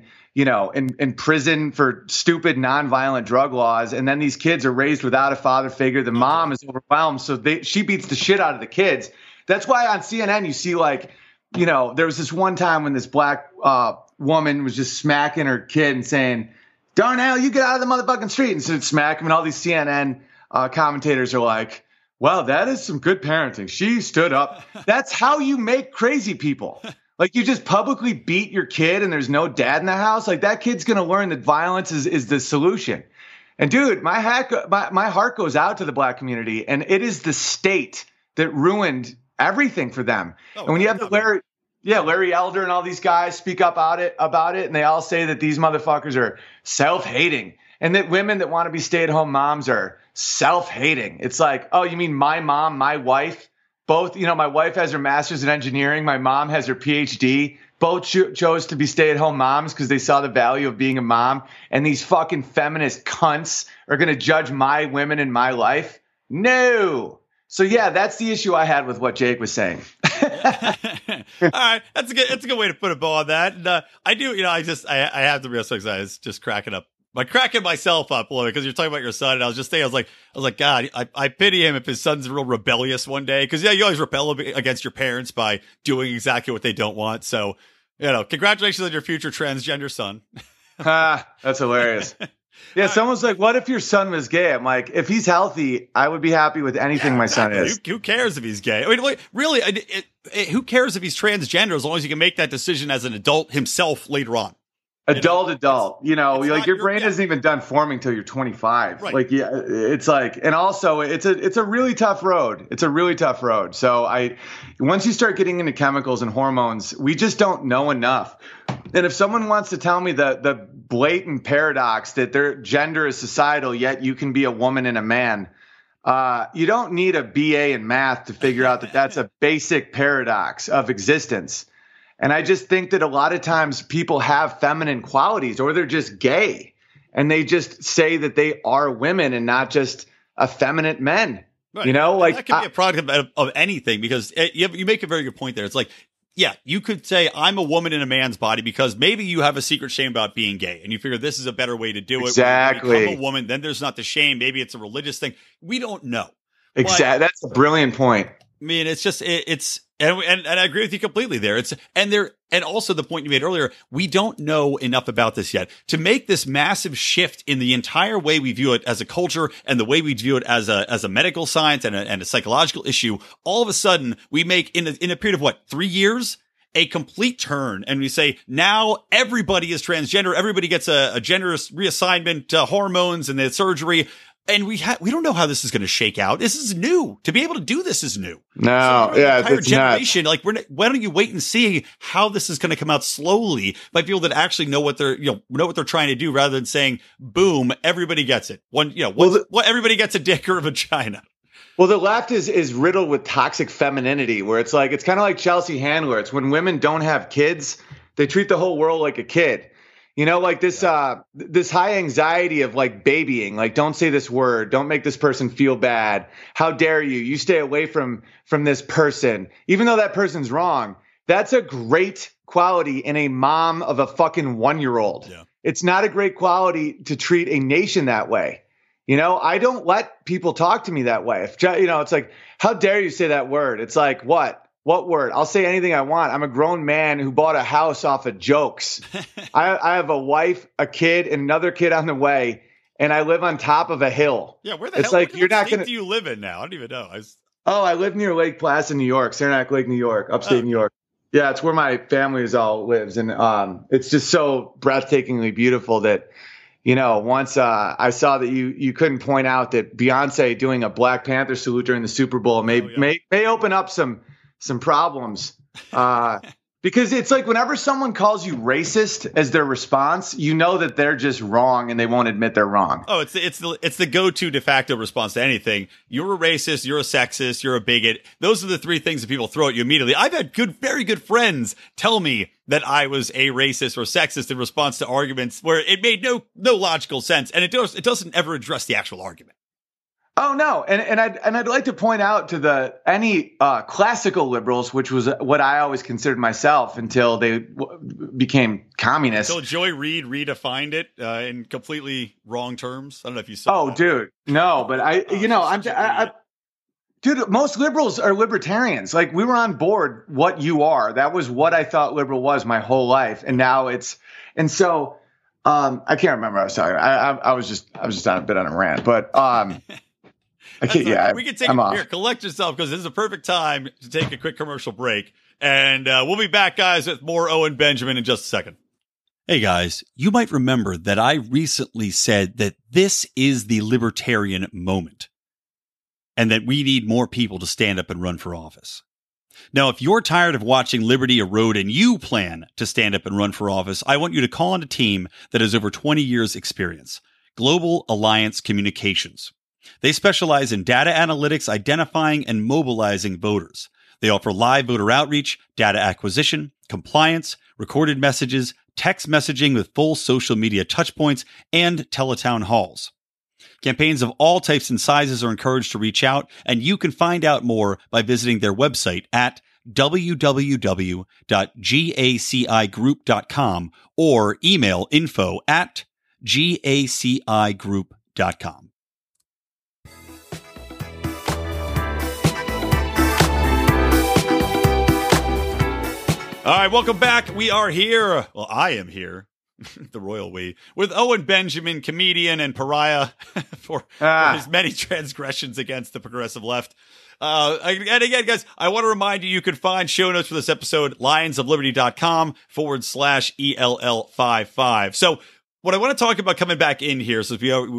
prison for stupid nonviolent drug laws. And then these kids are raised without a father figure. The mom is overwhelmed, so she beats the shit out of the kids. That's why on CNN you see, like, you know, there was this one time when this black woman was just smacking her kid and saying, "Darnell, you get out of the motherfucking street," and so it smack him. And all these CNN commentators are like, "Wow, that is some good parenting. She stood up." That's how you make crazy people. Like, you just publicly beat your kid and there's no dad in the house. Like, that kid's going to learn that violence is the solution. And dude, my heart goes out to the black community, and it is the state that ruined everything for them. Oh, and when you have Larry Elder and all these guys speak up about it, and they all say that these motherfuckers are self-hating And that women that want to be stay-at-home moms are self-hating. It's like, oh, you mean my mom, my wife? Both, you know, my wife has her master's in engineering. My mom has her PhD. Both chose to be stay-at-home moms because they saw the value of being a mom. And these fucking feminist cunts are going to judge my women in my life? No. So, yeah, that's the issue I had with what Jake was saying. All right. That's a good way to put a bow on that. And, I do, you know, I have to be real quick. I was just cracking up. Like cracking myself up a little bit because you're talking about your son, and I was just saying, I was like, God, I pity him if his son's real rebellious one day, because yeah, you always rebel against your parents by doing exactly what they don't want. So, you know, congratulations on your future transgender son. That's hilarious. Yeah, someone's like, what if your son was gay? I'm like, if he's healthy, I would be happy with anything my son is. Who cares if he's gay? I mean, like, really, who cares if he's transgender as long as he can make that decision as an adult himself later on? You know, like your brain isn't even done forming till you're 25. Right. Like, yeah, it's like, and also it's a really tough road. It's a really tough road. So once you start getting into chemicals and hormones, we just don't know enough. And if someone wants to tell me the blatant paradox that their gender is societal, yet you can be a woman and a man, you don't need a BA in math to figure out that that's a basic paradox of existence. And I just think that a lot of times people have feminine qualities or they're just gay and they just say that they are women and not just effeminate men, right. You know, like that could be a product of anything, because you make a very good point there. It's like, yeah, you could say I'm a woman in a man's body because maybe you have a secret shame about being gay and you figure this is a better way to do it. Exactly. When you become a woman, then there's not the shame. Maybe it's a religious thing. We don't know. Exactly. That's a brilliant point. I mean, it's just, and I agree with you completely there. And also the point you made earlier, we don't know enough about this yet to make this massive shift in the entire way we view it as a culture and the way we view it as a medical science and a psychological issue. All of a sudden we make in a period of 3 years, a complete turn. And we say, now everybody is transgender. Everybody gets a gender reassignment, hormones and the surgery. And we don't know how this is going to shake out. This is new. To be able to do this is new. No, so yeah, entire generation. Nuts. Like, why don't you wait and see how this is going to come out slowly by people that actually know what they're they're trying to do, rather than saying, "Boom, everybody gets it." Everybody gets a dick or a vagina. Well, the left is riddled with toxic femininity, where it's like it's kind of like Chelsea Handler. It's when women don't have kids, they treat the whole world like a kid. You know, like this, this high anxiety of like babying, like don't say this word, don't make this person feel bad. How dare you? You stay away from this person, even though that person's wrong. That's a great quality in a mom of a fucking 1-year-old. Yeah. It's not a great quality to treat a nation that way. You know, I don't let people talk to me that way. If, you know, it's like, how dare you say that word? It's like, what? What word? I'll say anything I want. I'm a grown man who bought a house off of jokes. I have a wife, a kid, and another kid on the way, and I live on top of a hill. Yeah, where the hell do you live in now? I don't even know. I live near Lake Placid, New York, Saranac Lake, New York, upstate New York. Yeah, it's where my family all lives, and it's just so breathtakingly beautiful that, you know, once I saw that you couldn't point out that Beyonce doing a Black Panther salute during the Super Bowl may open up some problems, because it's like whenever someone calls you racist as their response, you know that they're just wrong and they won't admit they're wrong. Oh, it's the go-to de facto response to anything. You're a racist, you're a sexist, you're a bigot. Those are the three things that people throw at you immediately. I've had very good friends tell me that I was a racist or sexist in response to arguments where it made no logical sense, and it doesn't ever address the actual argument. Oh no, and I'd like to point out to any classical liberals, which was what I always considered myself until they became communists. Until Joy Reid redefined it in completely wrong terms. I don't know if you saw. Oh, that. Dude, no, but dude, most liberals are libertarians. Like, we were on board what you are. That was what I thought liberal was my whole life, and now it's and so I can't remember what I was talking about. I was just on a bit on a rant, but. We can take it here. Collect yourself, because this is a perfect time to take a quick commercial break. And we'll be back, guys, with more Owen Benjamin in just a second. Hey, guys, you might remember that I recently said that this is the libertarian moment and that we need more people to stand up and run for office. Now, if you're tired of watching liberty erode and you plan to stand up and run for office, I want you to call on a team that has over 20 years' experience. Global Alliance Communications. They specialize in data analytics, identifying and mobilizing voters. They offer live voter outreach, data acquisition, compliance, recorded messages, text messaging with full social media touchpoints, and teletown halls. Campaigns of all types and sizes are encouraged to reach out, and you can find out more by visiting their website at www.gacigroup.com or email info@gacigroup.com. All right, welcome back. We are here. Well, I am here. The royal we. With Owen Benjamin, comedian and pariah for his many transgressions against the progressive left. And again, guys, I want to remind you, you can find show notes for this episode, lionsofliberty.com/ELL55. So what I want to talk about coming back in here, so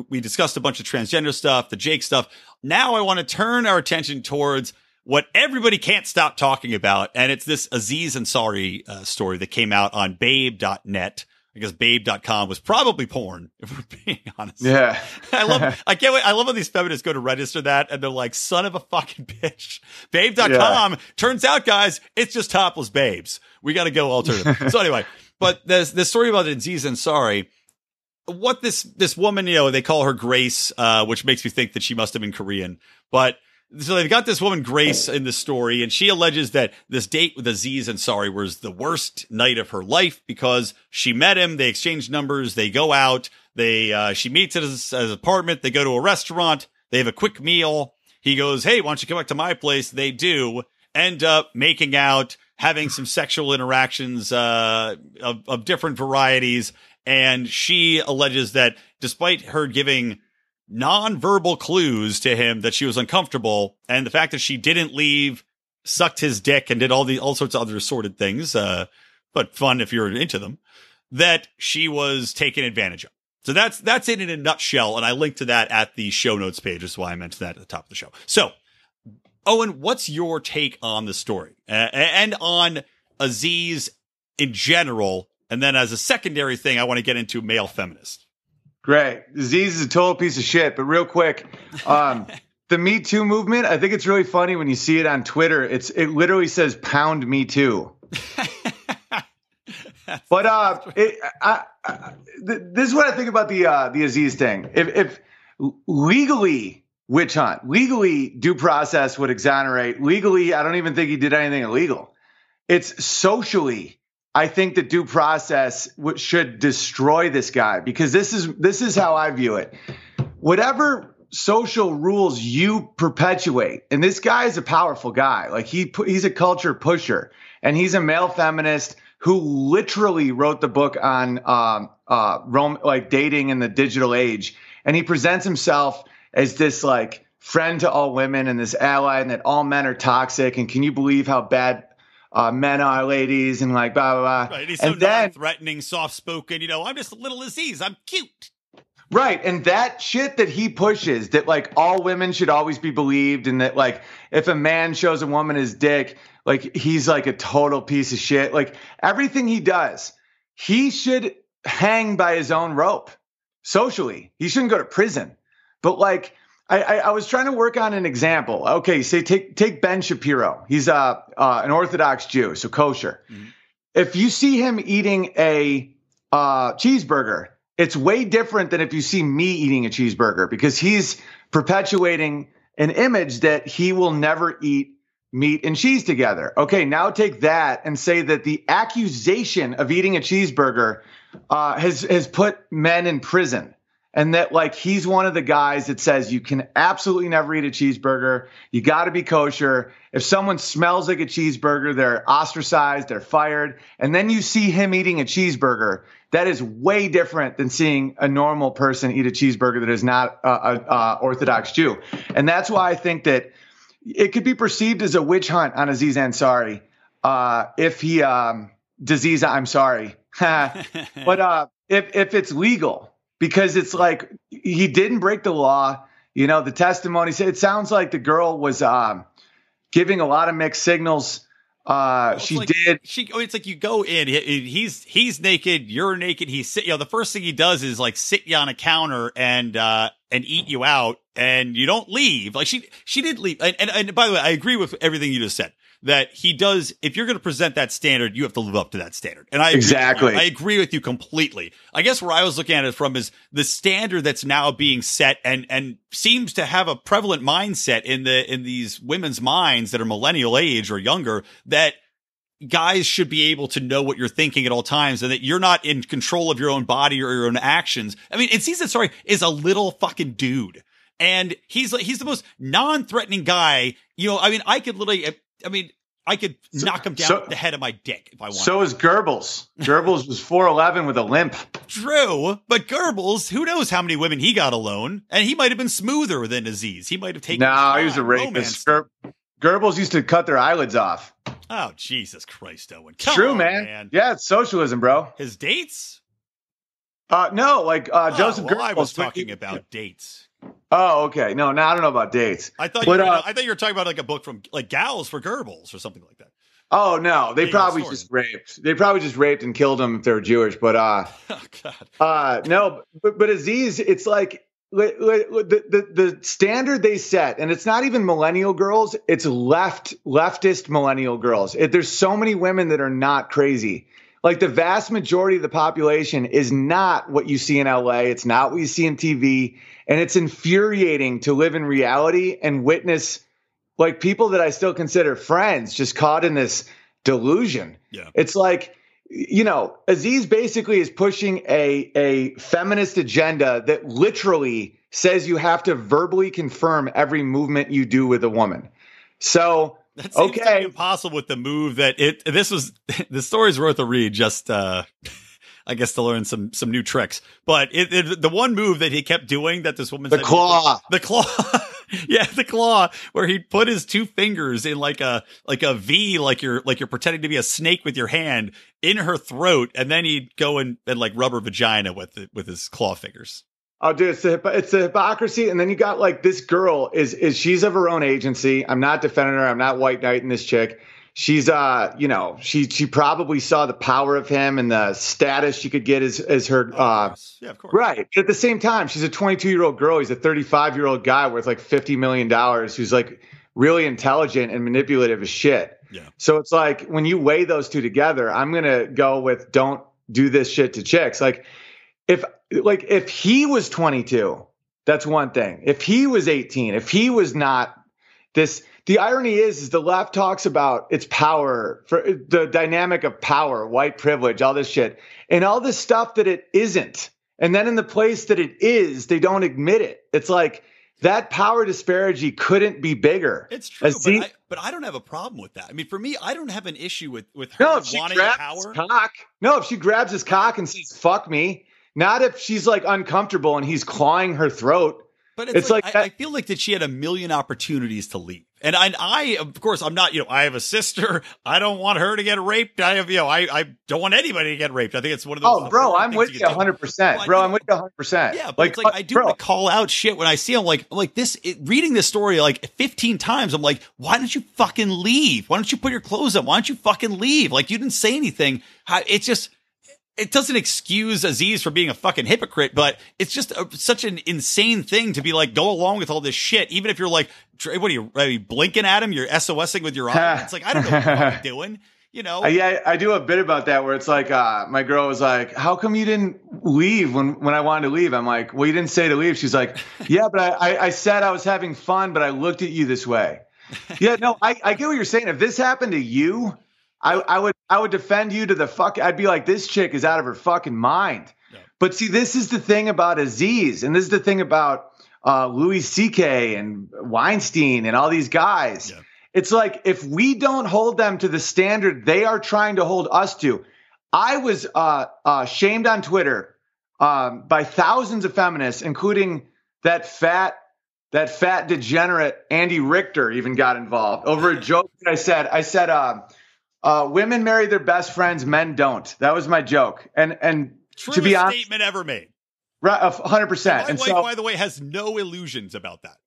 we discussed a bunch of transgender stuff, the Jake stuff. Now I want to turn our attention towards what everybody can't stop talking about, and it's this Aziz Ansari story that came out on babe.net. I guess babe.com was probably porn, if we're being honest. Yeah. I love how these feminists go to register that and they're like, son of a fucking bitch. Babe.com. Yeah. Turns out, guys, it's just topless babes. We got to go alternative. So anyway, but this story about Aziz Ansari, what this woman, you know, they call her Grace, which makes me think that she must have been Korean, but so they've got this woman, Grace, in the story, and she alleges that this date with Aziz Ansari was the worst night of her life because she met him, they exchange numbers, they go out, she meets at his apartment, they go to a restaurant, they have a quick meal. He goes, hey, why don't you come back to my place? They do end up making out, having some sexual interactions of different varieties, and she alleges that despite her giving non-verbal clues to him that she was uncomfortable, and the fact that she didn't leave, sucked his dick, and did all sorts of other assorted things, but fun if you're into them, that she was taken advantage of. So that's it in a nutshell, and I linked to that at the show notes page. That's why I mentioned that at the top of the show. So, Owen, what's your take on the story and on Aziz in general? And then as a secondary thing, I want to get into male feminists. Great. Aziz is a total piece of shit, but real quick, the Me Too movement, I think it's really funny when you see it on Twitter. It literally says pound Me Too. But this is what I think about the Aziz thing. If legally witch hunt, legally due process would exonerate, legally I don't even think he did anything illegal. It's socially, I think the due process should destroy this guy, because this is how I view it. Whatever social rules you perpetuate, and this guy is a powerful guy. Like he's a culture pusher, and he's a male feminist who literally wrote the book on dating in the digital age, and he presents himself as this like friend to all women and this ally, and that all men are toxic. And can you believe how bad men are, ladies, and like blah blah blah. Right, he's so non-threatening, soft-spoken. You know, I'm just a little Aziz. I'm cute. Right, and that shit that he pushes, that like all women should always be believed, and that like if a man shows a woman his dick, like he's like a total piece of shit. Like everything he does, he should hang by his own rope. Socially, he shouldn't go to prison. But like, I was trying to work on an example. Okay, say take Ben Shapiro. He's an Orthodox Jew, so kosher. Mm-hmm. If you see him eating a cheeseburger, it's way different than if you see me eating a cheeseburger, because he's perpetuating an image that he will never eat meat and cheese together. Okay, now take that and say that the accusation of eating a cheeseburger has put men in prison. And that like he's one of the guys that says you can absolutely never eat a cheeseburger. You got to be kosher. If someone smells like a cheeseburger, they're ostracized, they're fired. And then you see him eating a cheeseburger. That is way different than seeing a normal person eat a cheeseburger that is not a Orthodox Jew. And that's why I think that it could be perceived as a witch hunt on Aziz Ansari if he disease. I'm sorry, but if it's legal. Because it's like he didn't break the law. You know, the testimony said it sounds like the girl was giving a lot of mixed signals It's like you go in, he's naked, you're naked. The first thing he does is like sit you on a counter and eat you out, and you don't leave. Like she did leave. And by the way, I agree with everything you just said, that he does. If you're going to present that standard, you have to live up to that standard. And I agree with you completely. I guess where I was looking at it from is the standard that's now being set and seems to have a prevalent mindset in these women's minds that are millennial age or younger, that guys should be able to know what you're thinking at all times and that you're not in control of your own body or your own actions. I mean, Aziz Ansari is a little fucking dude, and he's the most non-threatening guy. You know, I mean, I could knock him down with the head of my dick if I wanted. So is Goebbels. Goebbels was 4'11" with a limp. True, but Goebbels, who knows how many women he got alone, and he might have been smoother than Aziz. He might have taken. No, he was a rapist. Goebbels used to cut their eyelids off. Oh, Jesus Christ, Owen. True, man. Yeah, it's socialism, bro. His dates? No, Joseph Goebbels. I was talking about dates. Oh, okay. No, I don't know about dates. I thought you were talking about like a book from like Gals for Goebbels or something like that. Oh no, they probably just raped and killed them if they were Jewish. But oh, God. No, but Aziz, it's like the standard they set, and it's not even millennial girls; it's leftist millennial girls. There's so many women that are not crazy. Like the vast majority of the population is not what you see in LA. It's not what you see in TV. And it's infuriating to live in reality and witness like people that I still consider friends just caught in this delusion. Yeah. It's like, you know, Aziz basically is pushing a feminist agenda that literally says you have to verbally confirm every movement you do with a woman. So that seems to be impossible with the move that the story's worth a read, just, I guess, to learn some new tricks. But the one move that he kept doing that this woman said. The claw. Yeah, the claw, where he'd put his two fingers in like a V, like you're pretending to be a snake with your hand in her throat. And then he'd go and like rub her vagina with his claw fingers. Oh, dude, it's a hypocrisy. And then you got like this girl is she's of her own agency. I'm not defending her. I'm not white knighting this chick. She's, you know, she probably saw the power of him and the status she could get as her. Yeah, of course. Right. But at the same time, she's a 22-year-old girl. He's a 35-year-old guy worth like $50 million who's like really intelligent and manipulative as shit. Yeah. So it's like when you weigh those two together, I'm going to go with don't do this shit to chicks. If he was 22, that's one thing. If he was 18, if he was not this, the irony is the left talks about its power, for the dynamic of power, white privilege, all this shit, and all this stuff that it isn't. And then in the place that it is, they don't admit it. It's like that power disparity couldn't be bigger. It's true, but I don't have a problem with that. I mean, for me, I don't have an issue with her wanting power. No, if she grabs his cock and says, fuck me. Not if she's like uncomfortable and he's clawing her throat. But it's like I feel like that she had a million opportunities to leave. And I, of course, I'm not, you know, I have a sister. I don't want her to get raped. I don't want anybody to get raped. I think it's one of those. Oh, bro, I'm with you 100%. Bro, I'm with you 100%. Yeah, but like, it's like I do want to call out shit when I see him. Like this, reading this story like 15 times, I'm like, why don't you fucking leave? Why don't you put your clothes on? Why don't you fucking leave? Like you didn't say anything. It's just. It doesn't excuse Aziz for being a fucking hypocrite, but it's just such an insane thing to be like, go along with all this shit. Even if you're like, what are you blinking at him? You're SOSing with your eye. It's like, I don't know what I'm doing. You know? Yeah, I do a bit about that where it's like, my girl was like, how come you didn't leave when I wanted to leave? I'm like, well, you didn't say to leave. She's like, yeah, but I said I was having fun, but I looked at you this way. Yeah, no, I get what you're saying. If this happened to you, I would defend you to the fuck. I'd be like, this chick is out of her fucking mind. Yeah. But see, this is the thing about Aziz, and this is the thing about Louis C.K. and Weinstein and all these guys. Yeah. It's like if we don't hold them to the standard they are trying to hold us to. I was shamed on Twitter by thousands of feminists, including that fat degenerate Andy Richter even got involved over a joke that I said. Women marry their best friends, men don't. That was my joke. And truest to be honest, statement ever made. Right, 100%. My wife, by the way, has no illusions about that.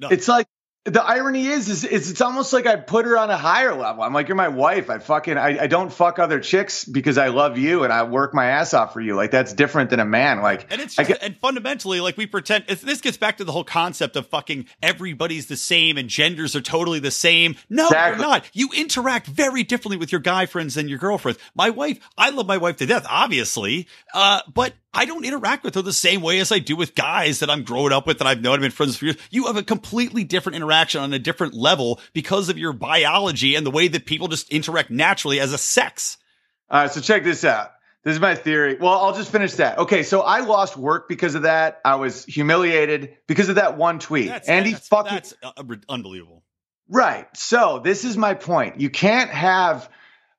None. It's like The irony is it's almost like I put her on a higher level. I'm like, you're my wife. I don't fuck other chicks because I love you and I work my ass off for you. Like, that's different than a man. Like, and it's just, and fundamentally, like, we pretend this gets back to the whole concept of fucking everybody's the same and genders are totally the same. No, exactly. You're not. You interact very differently with your guy friends than your girlfriends. My wife, I love my wife to death, obviously, but I don't interact with her the same way as I do with guys that I'm growing up with and I've known, I've been friends for years. You have a completely different interaction on a different level because of your biology and the way that people just interact naturally as a sex. All right, so check this out. This is my theory. Well, I'll just finish that. Okay, so I lost work because of that. I was humiliated because of that one tweet. That's unbelievable. Right. So this is my point. You can't have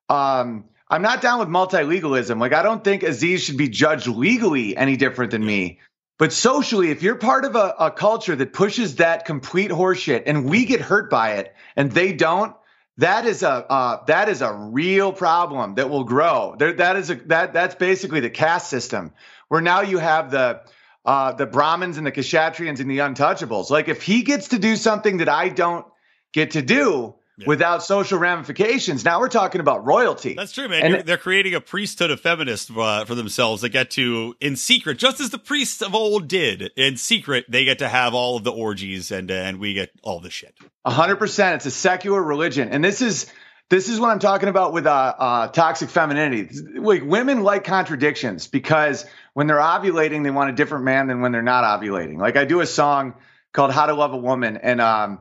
I'm not down with multi-legalism. Like, I don't think Aziz should be judged legally any different than me. But socially, if you're part of a culture that pushes that complete horseshit and we get hurt by it and they don't, that is a real problem that will grow. That's basically the caste system, where now you have the Brahmins and the Kshatriyans and the untouchables. Like, if he gets to do something that I don't get to do, yeah, without social ramifications, now we're talking about royalty. That's true, man. And they're creating a priesthood of feminists for themselves. They get to, in secret, just as the priests of old did, in secret, they get to have all of the orgies, and we get all the shit. 100%. It's a secular religion. And this is what I'm talking about with toxic femininity. Like, women like contradictions, because when they're ovulating, they want a different man than when they're not ovulating. Like, I do a song called How to Love a Woman, and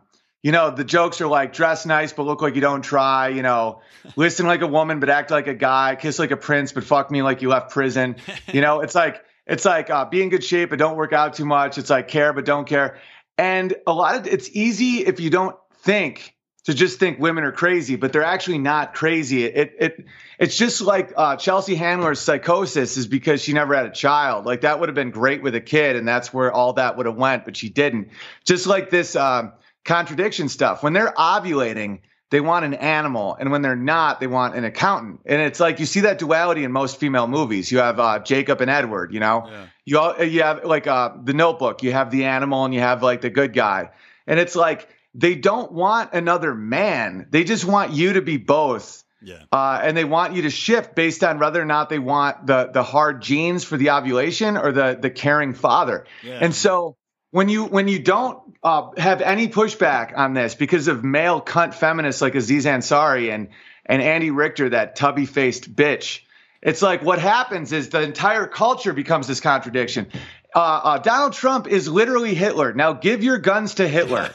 you know, the jokes are like, dress nice, but look like you don't try, you know, listen like a woman, but act like a guy, kiss like a prince, but fuck me like you left prison. You know, it's like be in good shape, but don't work out too much. It's like care, but don't care. And it's easy if you don't think to just think women are crazy, but they're actually not crazy. It's just like Chelsea Handler's psychosis is because she never had a child. Like, that would have been great with a kid, and that's where all that would have went, but she didn't. Just like this, contradiction stuff. When they're ovulating, they want an animal. And when they're not, they want an accountant. And it's like, you see that duality in most female movies. You have Jacob and Edward, you know, yeah. You have like The Notebook, you have the animal, and you have like the good guy. And it's like, they don't want another man. They just want you to be both. Yeah. And they want you to shift based on whether or not they want the hard genes for the ovulation or the caring father. Yeah. And so when you don't have any pushback on this because of male cunt feminists like Aziz Ansari and Andy Richter, that tubby-faced bitch, it's like what happens is the entire culture becomes this contradiction. Donald Trump is literally Hitler. Now give your guns to Hitler.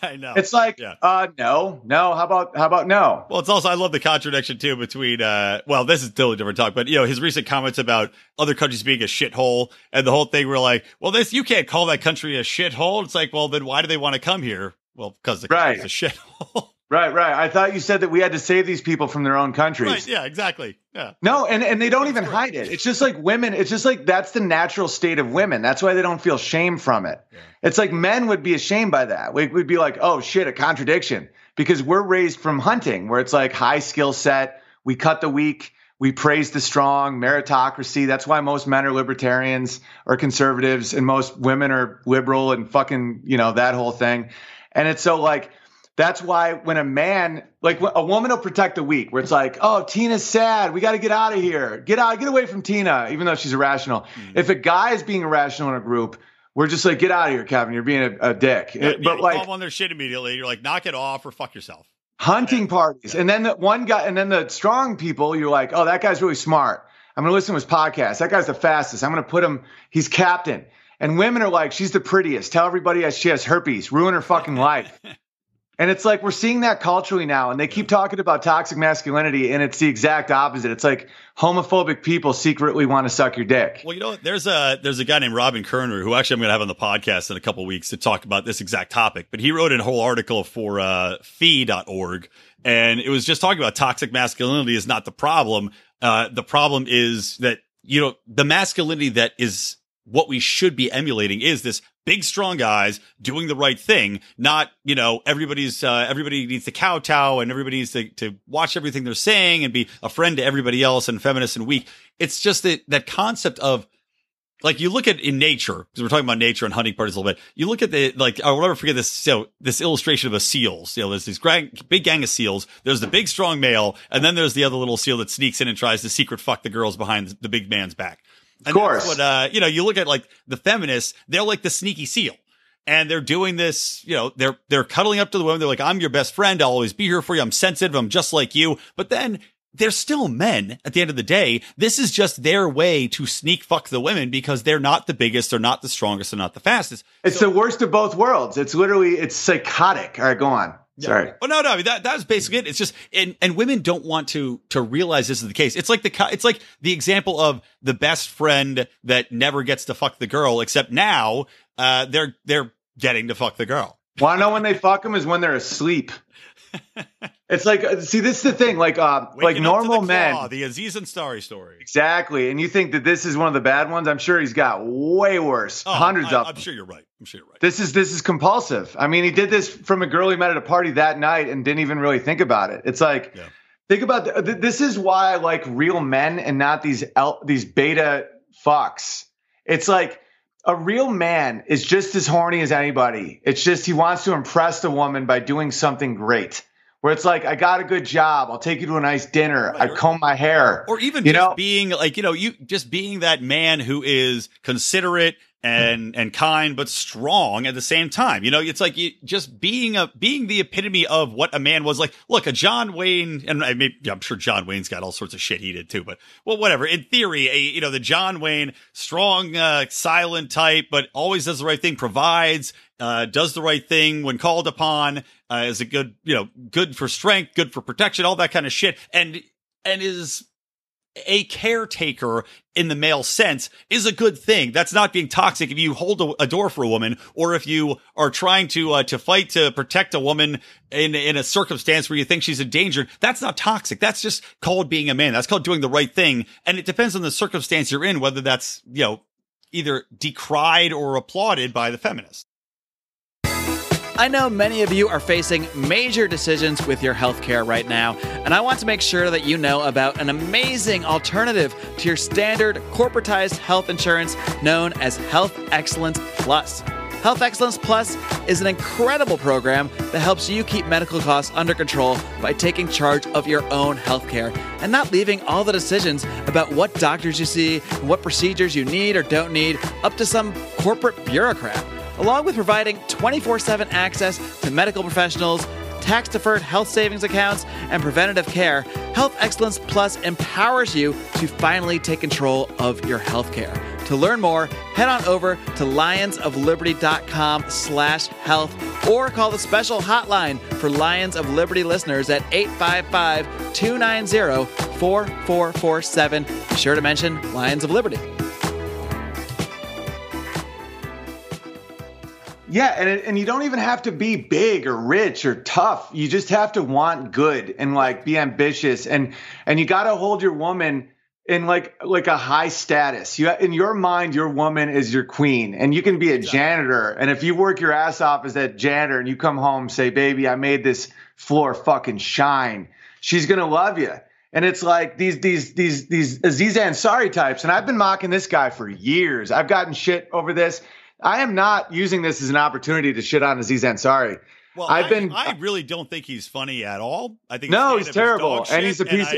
I know. It's like, yeah. No. How about no? Well, it's also, I love the contradiction too between, well, this is totally different talk, but you know, his recent comments about other countries being a shithole and the whole thing. We're like, well, you can't call that country a shithole. It's like, well, then why do they want to come here? Well, because the country's a shithole. Right. I thought you said that we had to save these people from their own countries. Right, yeah, exactly. Yeah. No, and they don't even hide it. It's just like women. It's just like that's the natural state of women. That's why they don't feel shame from it. Yeah. It's like men would be ashamed by that. We'd be like, oh, shit, a contradiction. Because we're raised from hunting, where it's like high skill set. We cut the weak. We praise the strong, meritocracy. That's why most men are libertarians or conservatives, and most women are liberal and fucking, you know, that whole thing. And it's so like, that's why when a man, like a woman will protect the weak, where it's like, oh, Tina's sad. We got to get out of here. Get away from Tina, even though she's irrational. Mm-hmm. If a guy is being irrational in a group, we're just like, get out of here, Kevin. You're being a dick. Yeah, but like, fall on their shit immediately. You're like, knock it off or fuck yourself. Hunting parties. Yeah. And then the one guy, and then the strong people, you're like, oh, that guy's really smart. I'm going to listen to his podcast. That guy's the fastest. I'm going to put him, he's captain. And women are like, she's the prettiest. Tell everybody she has herpes. Ruin her fucking life. And it's like, we're seeing that culturally now, and they keep talking about toxic masculinity, and it's the exact opposite. It's like homophobic people secretly want to suck your dick. Well, you know, there's a guy named Robin Kerner, who actually I'm going to have on the podcast in a couple of weeks to talk about this exact topic. But he wrote a whole article for fee.org, and it was just talking about toxic masculinity is not the problem. The problem is that, you know, the masculinity that is what we should be emulating is this big, strong guys doing the right thing, not, you know, everybody needs to kowtow and everybody needs to watch everything they're saying and be a friend to everybody else and feminist and weak. It's just that concept of Like, you look at in nature, because we're talking about nature and hunting parties a little bit. You look at the, like, I'll never forget this, so this illustration of a seal. So, you know, there's this big gang of seals. There's the big, strong male. And then there's the other little seal that sneaks in and tries to secret fuck the girls behind the big man's back. And of course. That's what, you know, you look at, like, the feminists, they're like the sneaky seal. And they're doing this, you know, they're cuddling up to the women. They're like, I'm your best friend. I'll always be here for you. I'm sensitive. I'm just like you. But then they're still men at the end of the day. This is just their way to sneak fuck the women because they're not the biggest. They're not the strongest. They're not the fastest. It's the worst of both worlds. It's literally, it's psychotic. All right, go on. Yeah. Sorry. Oh, no, no, that was basically it. It's just, and women don't want to realize this is the case. It's like the example of the best friend that never gets to fuck the girl, except now, they're getting to fuck the girl. Want to know when they fuck them is when they're asleep. It's like, see, this is the thing, like normal men, the Aziz Ansari story. Exactly. And you think that this is one of the bad ones. I'm sure he's got way worse. Hundreds of them. I'm sure you're right. This is compulsive. I mean, he did this from a girl he met at a party that night and didn't even really think about it. It's like, yeah. Think about this is why I like real men and not these beta fucks. It's like, a real man is just as horny as anybody. It's just he wants to impress the woman by doing something great. Where it's like, I got a good job. I'll take you to a nice dinner. Right. I comb my hair. Or even being that man who is considerate and kind, but strong at the same time. You know, it's like just being the epitome of what a man was like. Look, a John Wayne, and I mean, I'm sure John Wayne's got all sorts of shit he did too, but well, whatever. In theory, the John Wayne, strong, silent type, but always does the right thing, provides, does the right thing when called upon, is a good, good for strength, good for protection, all that kind of shit. And is a caretaker in the male sense is a good thing. That's not being toxic. If you hold a door for a woman, or if you are trying to fight to protect a woman in a circumstance where you think she's endangered, that's not toxic. That's just called being a man. That's called doing the right thing. And it depends on the circumstance you're in, whether that's, either decried or applauded by the feminists. I know many of you are facing major decisions with your healthcare right now, and I want to make sure that you know about an amazing alternative to your standard corporatized health insurance known as Health Excellence Plus. Health Excellence Plus is an incredible program that helps you keep medical costs under control by taking charge of your own healthcare and not leaving all the decisions about what doctors you see and what procedures you need or don't need up to some corporate bureaucrat. Along with providing 24/7 access to medical professionals, tax-deferred health savings accounts, and preventative care, Health Excellence Plus empowers you to finally take control of your healthcare. To learn more, head on over to lionsofliberty.com/health or call the special hotline for Lions of Liberty listeners at 855-290-4447. Be sure to mention Lions of Liberty. Yeah, and you don't even have to be big or rich or tough. You just have to want good and be ambitious, and you got to hold your woman in like a high status. You in your mind, your woman is your queen, and you can be a janitor. And if you work your ass off as that janitor, and you come home say, "Baby, I made this floor fucking shine," she's gonna love you. And it's like these Aziz Ansari types, and I've been mocking this guy for years. I've gotten shit over this. I am not using this as an opportunity to shit on Aziz Ansari. Well, I really don't think he's funny at all. I think he's terrible, and he's a piece.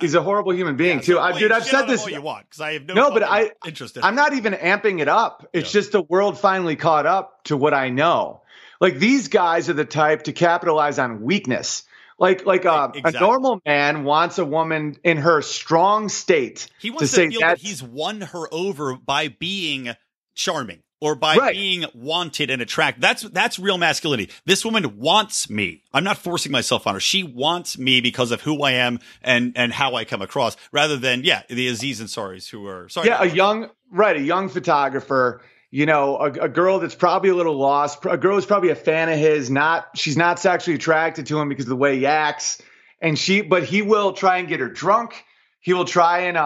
He's a horrible human being too. So I've said this. All you want, because I have no interest. I'm not even amping it up. It's just the world finally caught up to what I know. Like, these guys are the type to capitalize on weakness. Exactly. A normal man wants a woman in her strong state. He wants to feel that he's won her over by being charming. Or by being wanted and attracted. That's real masculinity. This woman wants me. I'm not forcing myself on her. She wants me because of who I am and how I come across, rather than, the Aziz Ansaris who are, sorry. Yeah, a young photographer, a girl that's probably a little lost. A girl who's probably a fan of his. She's not sexually attracted to him because of the way he acts. But he will try and get her drunk. He will try and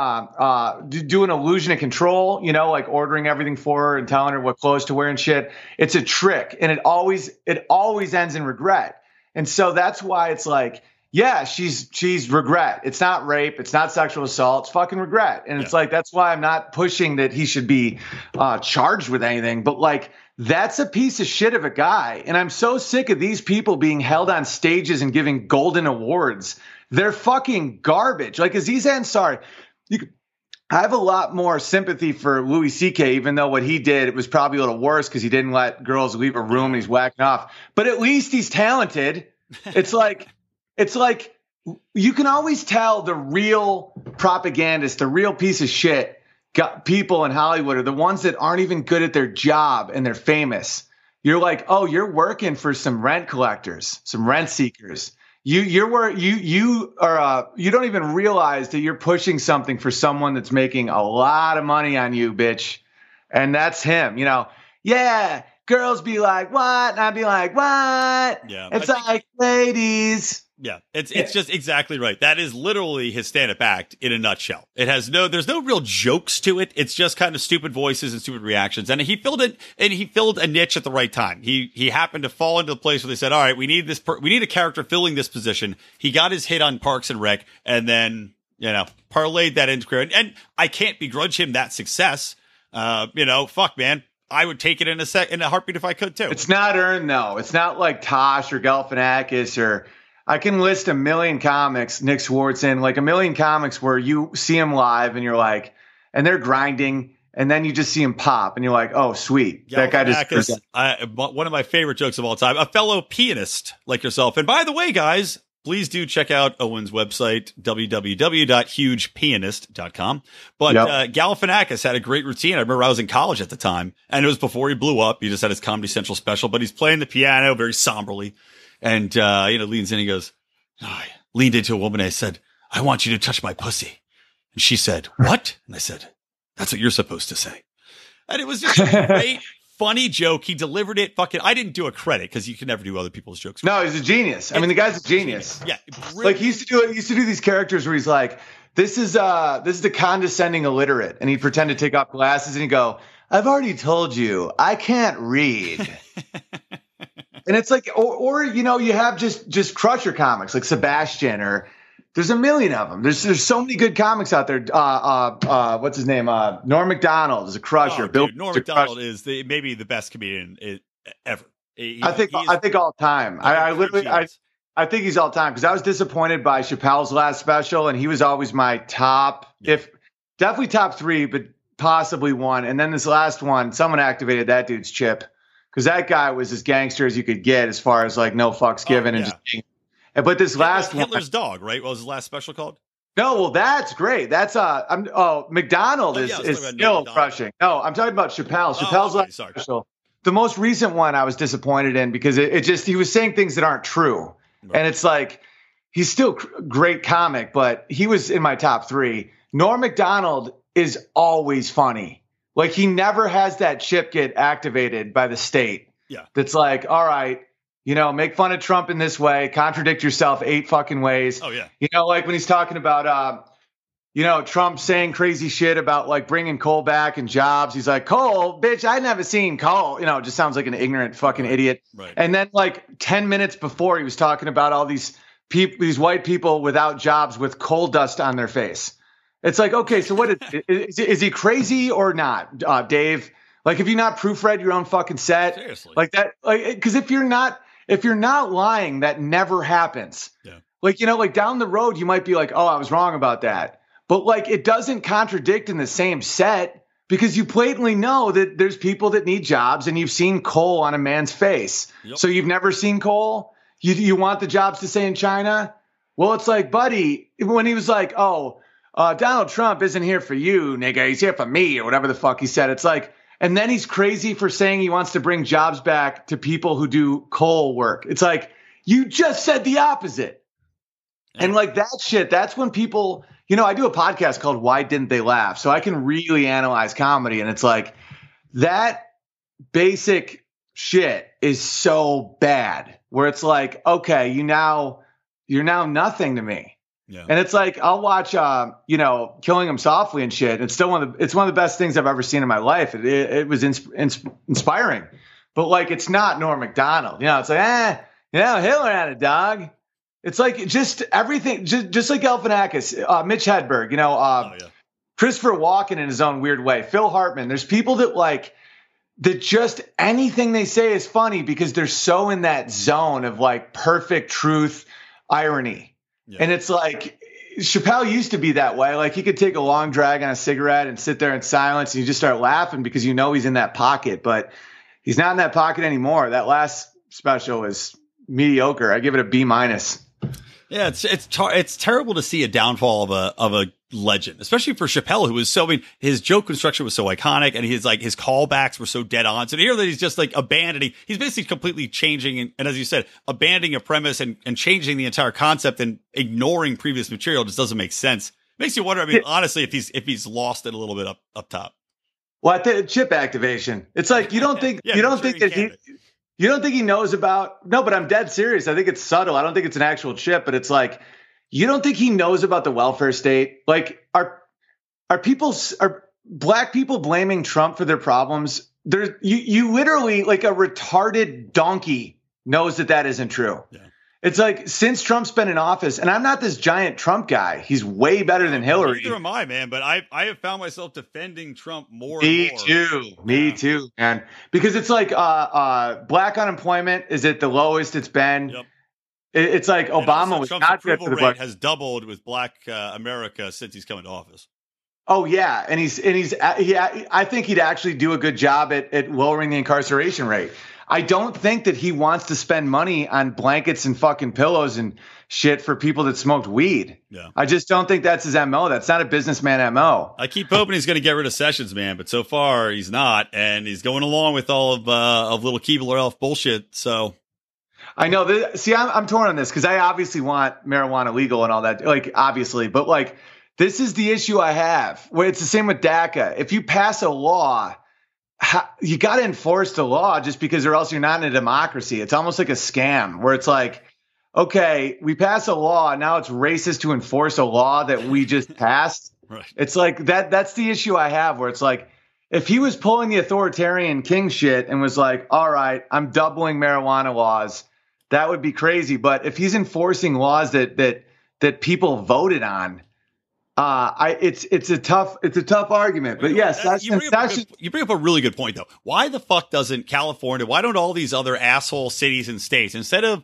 do an illusion of control, like ordering everything for her and telling her what clothes to wear and shit. It's a trick, and it always ends in regret. And so that's why it's like yeah, she's regret. It's not rape. It's not sexual assault. It's fucking regret. And it's like, that's why I'm not pushing that he should be charged with anything. But like, that's a piece of shit of a guy. And I'm so sick of these people being held on stages and giving golden awards. They're fucking garbage. Like Aziz Ansari, I have a lot more sympathy for Louis C.K., even though what he did, it was probably a little worse because he didn't let girls leave a room and he's whacking off. But at least he's talented. It's like you can always tell the real propagandists, the real piece of shit people in Hollywood are the ones that aren't even good at their job and they're famous. You're like, oh, you're working for some rent collectors, some rent seekers. You don't even realize that you're pushing something for someone that's making a lot of money on you, bitch. And that's him, you know. Yeah, girls be like, what? And I'd be like, what? Yeah, it's like, ladies. Yeah, it's just exactly right. That is literally his stand-up act in a nutshell. It has there's no real jokes to it. It's just kind of stupid voices and stupid reactions. And he filled a niche at the right time. He happened to fall into the place where they said, all right, we need a character filling this position. He got his hit on Parks and Rec, and then parlayed that into career. And I can't begrudge him that success. Fuck, man. I would take it in a heartbeat if I could too. It's not earned though. It's not like Tosh or Galifianakis or. I can list a million comics, Nick Swartz in, like a million comics where you see them live and you're like, and they're grinding, and then you just see them pop, and you're like, oh, sweet. That guy just... one of my favorite jokes of all time, a fellow pianist like yourself. And by the way, guys, please do check out Owen's website, www.hugepianist.com. But Galifianakis had a great routine. I remember I was in college at the time, and it was before he blew up. He just had his Comedy Central special, but he's playing the piano very somberly. And, leans in and goes, I leaned into a woman. I said, I want you to touch my pussy. And she said, what? And I said, that's what you're supposed to say. And it was just a great, funny joke. He delivered it. Fucking, I didn't do a credit because you can never do other people's jokes. No, he's a genius. I mean, the guy's a genius. Yeah. Brilliant. Like he used to do these characters where he's like, this is the condescending illiterate. And he'd pretend to take off glasses and he'd go, I've already told you, I can't read. And it's like, or you have just crusher comics like Sebastian, or there's a million of them. There's so many good comics out there. What's his name? Norm Macdonald is a crusher. Norm Macdonald is maybe the best comedian ever. I think all time. I think he's all time because I was disappointed by Chappelle's last special, and he was always my top, if definitely top three, but possibly one. And then this last one, someone activated that dude's chip. Because that guy was as gangster as you could get as far as like no fucks given and just. But this last one, Hitler's dog, right? What was his last special called? No, well that's great. That's McDonald is still crushing. No, I'm talking about Chappelle. Chappelle's last special, the most recent one, I was disappointed in because it just he was saying things that aren't true, and it's like he's still a great comic, but he was in my top three. Norm Macdonald is always funny. Like he never has that chip get activated by the state. Yeah. That's like, all right, make fun of Trump in this way, contradict yourself 8 fucking ways. Oh yeah. Like when he's talking about, Trump saying crazy shit about like bringing coal back and jobs. He's like, coal, bitch, I never seen coal. It just sounds like an ignorant fucking idiot. Right. And then like 10 minutes before he was talking about all these people, these white people without jobs with coal dust on their face. It's like, okay, so what is he crazy or not, Dave? Like, have you not proofread your own fucking set? Seriously. Like that, like, cause if you're not lying, that never happens. Yeah. Like, like down the road, you might be like, oh, I was wrong about that. But like, it doesn't contradict in the same set because you blatantly know that there's people that need jobs and you've seen coal on a man's face. Yep. So you've never seen coal. You want the jobs to stay in China? Well, it's like, buddy, when he was like, oh, Donald Trump isn't here for you, nigga. He's here for me or whatever the fuck he said. It's like, and then he's crazy for saying he wants to bring jobs back to people who do coal work. It's like, you just said the opposite. Yeah. And like that shit, that's when people, I do a podcast called Why Didn't They Laugh? So I can really analyze comedy. And it's like that basic shit is so bad where it's like, okay, you're now nothing to me. Yeah. And it's like I'll watch, Killing Him Softly and shit. It's still one of the best things I've ever seen in my life. It was inspiring, but like it's not Norm Macdonald. It's like Hitler had a dog. It's like just everything, just like Galifianakis, Mitch Hedberg, you know, Christopher Walken in his own weird way, Phil Hartman. There's people that like that just anything they say is funny because they're so in that zone of like perfect truth, irony. Yeah. And it's like Chappelle used to be that way. Like he could take a long drag on a cigarette and sit there in silence and you just start laughing because you know he's in that pocket, but he's not in that pocket anymore. That last special is mediocre. I give it a B-. Yeah, it's terrible to see a downfall of a legend, especially for Chappelle, who was so, I mean, his joke construction was so iconic, and his like his callbacks were so dead on. So to hear that he's just like abandoning, he's basically completely changing and as you said, abandoning a premise and changing the entire concept and ignoring previous material just doesn't make sense. It makes you wonder. I mean, honestly, if he's lost it a little bit up top. Well, the chip activation. It's like you don't think he knows about – no, but I'm dead serious. I think it's subtle. I don't think it's an actual chip, but it's like you don't think he knows about the welfare state? Like are black people blaming Trump for their problems? You literally – like a retarded donkey knows that isn't true. Yeah. It's like since Trump's been in office – and I'm not this giant Trump guy. He's way better than Hillary. Neither am I, man, but I have found myself defending Trump more and more. Me too, man. Because it's like black unemployment is at the lowest it's been. Yep. It's like Obama was Trump's not good for the black. Has doubled with black America since he's come into office. Oh, yeah. And I think he'd actually do a good job at lowering the incarceration rate. I don't think that he wants to spend money on blankets and fucking pillows and shit for people that smoked weed. Yeah. I just don't think that's his MO. That's not a businessman MO. I keep hoping he's going to get rid of Sessions, man, but so far he's not. And he's going along with all of little Keebler Elf bullshit. So I know that. See, I'm torn on this because I obviously want marijuana legal and all that. Like, obviously, but like, this is the issue I have where it's the same with DACA. If you pass a law, you got to enforce the law just because or else you're not in a democracy. It's almost like a scam where it's like, okay, we pass a law. Now it's racist to enforce a law that we just passed. Right. It's like that's the issue I have where it's like if he was pulling the authoritarian king shit and was like, all right, I'm doubling marijuana laws. That would be crazy. But if he's enforcing laws that people voted on. It's a tough argument, but yes, you bring up a really good point though. Why the fuck doesn't California? Why don't all these other asshole cities and states, instead of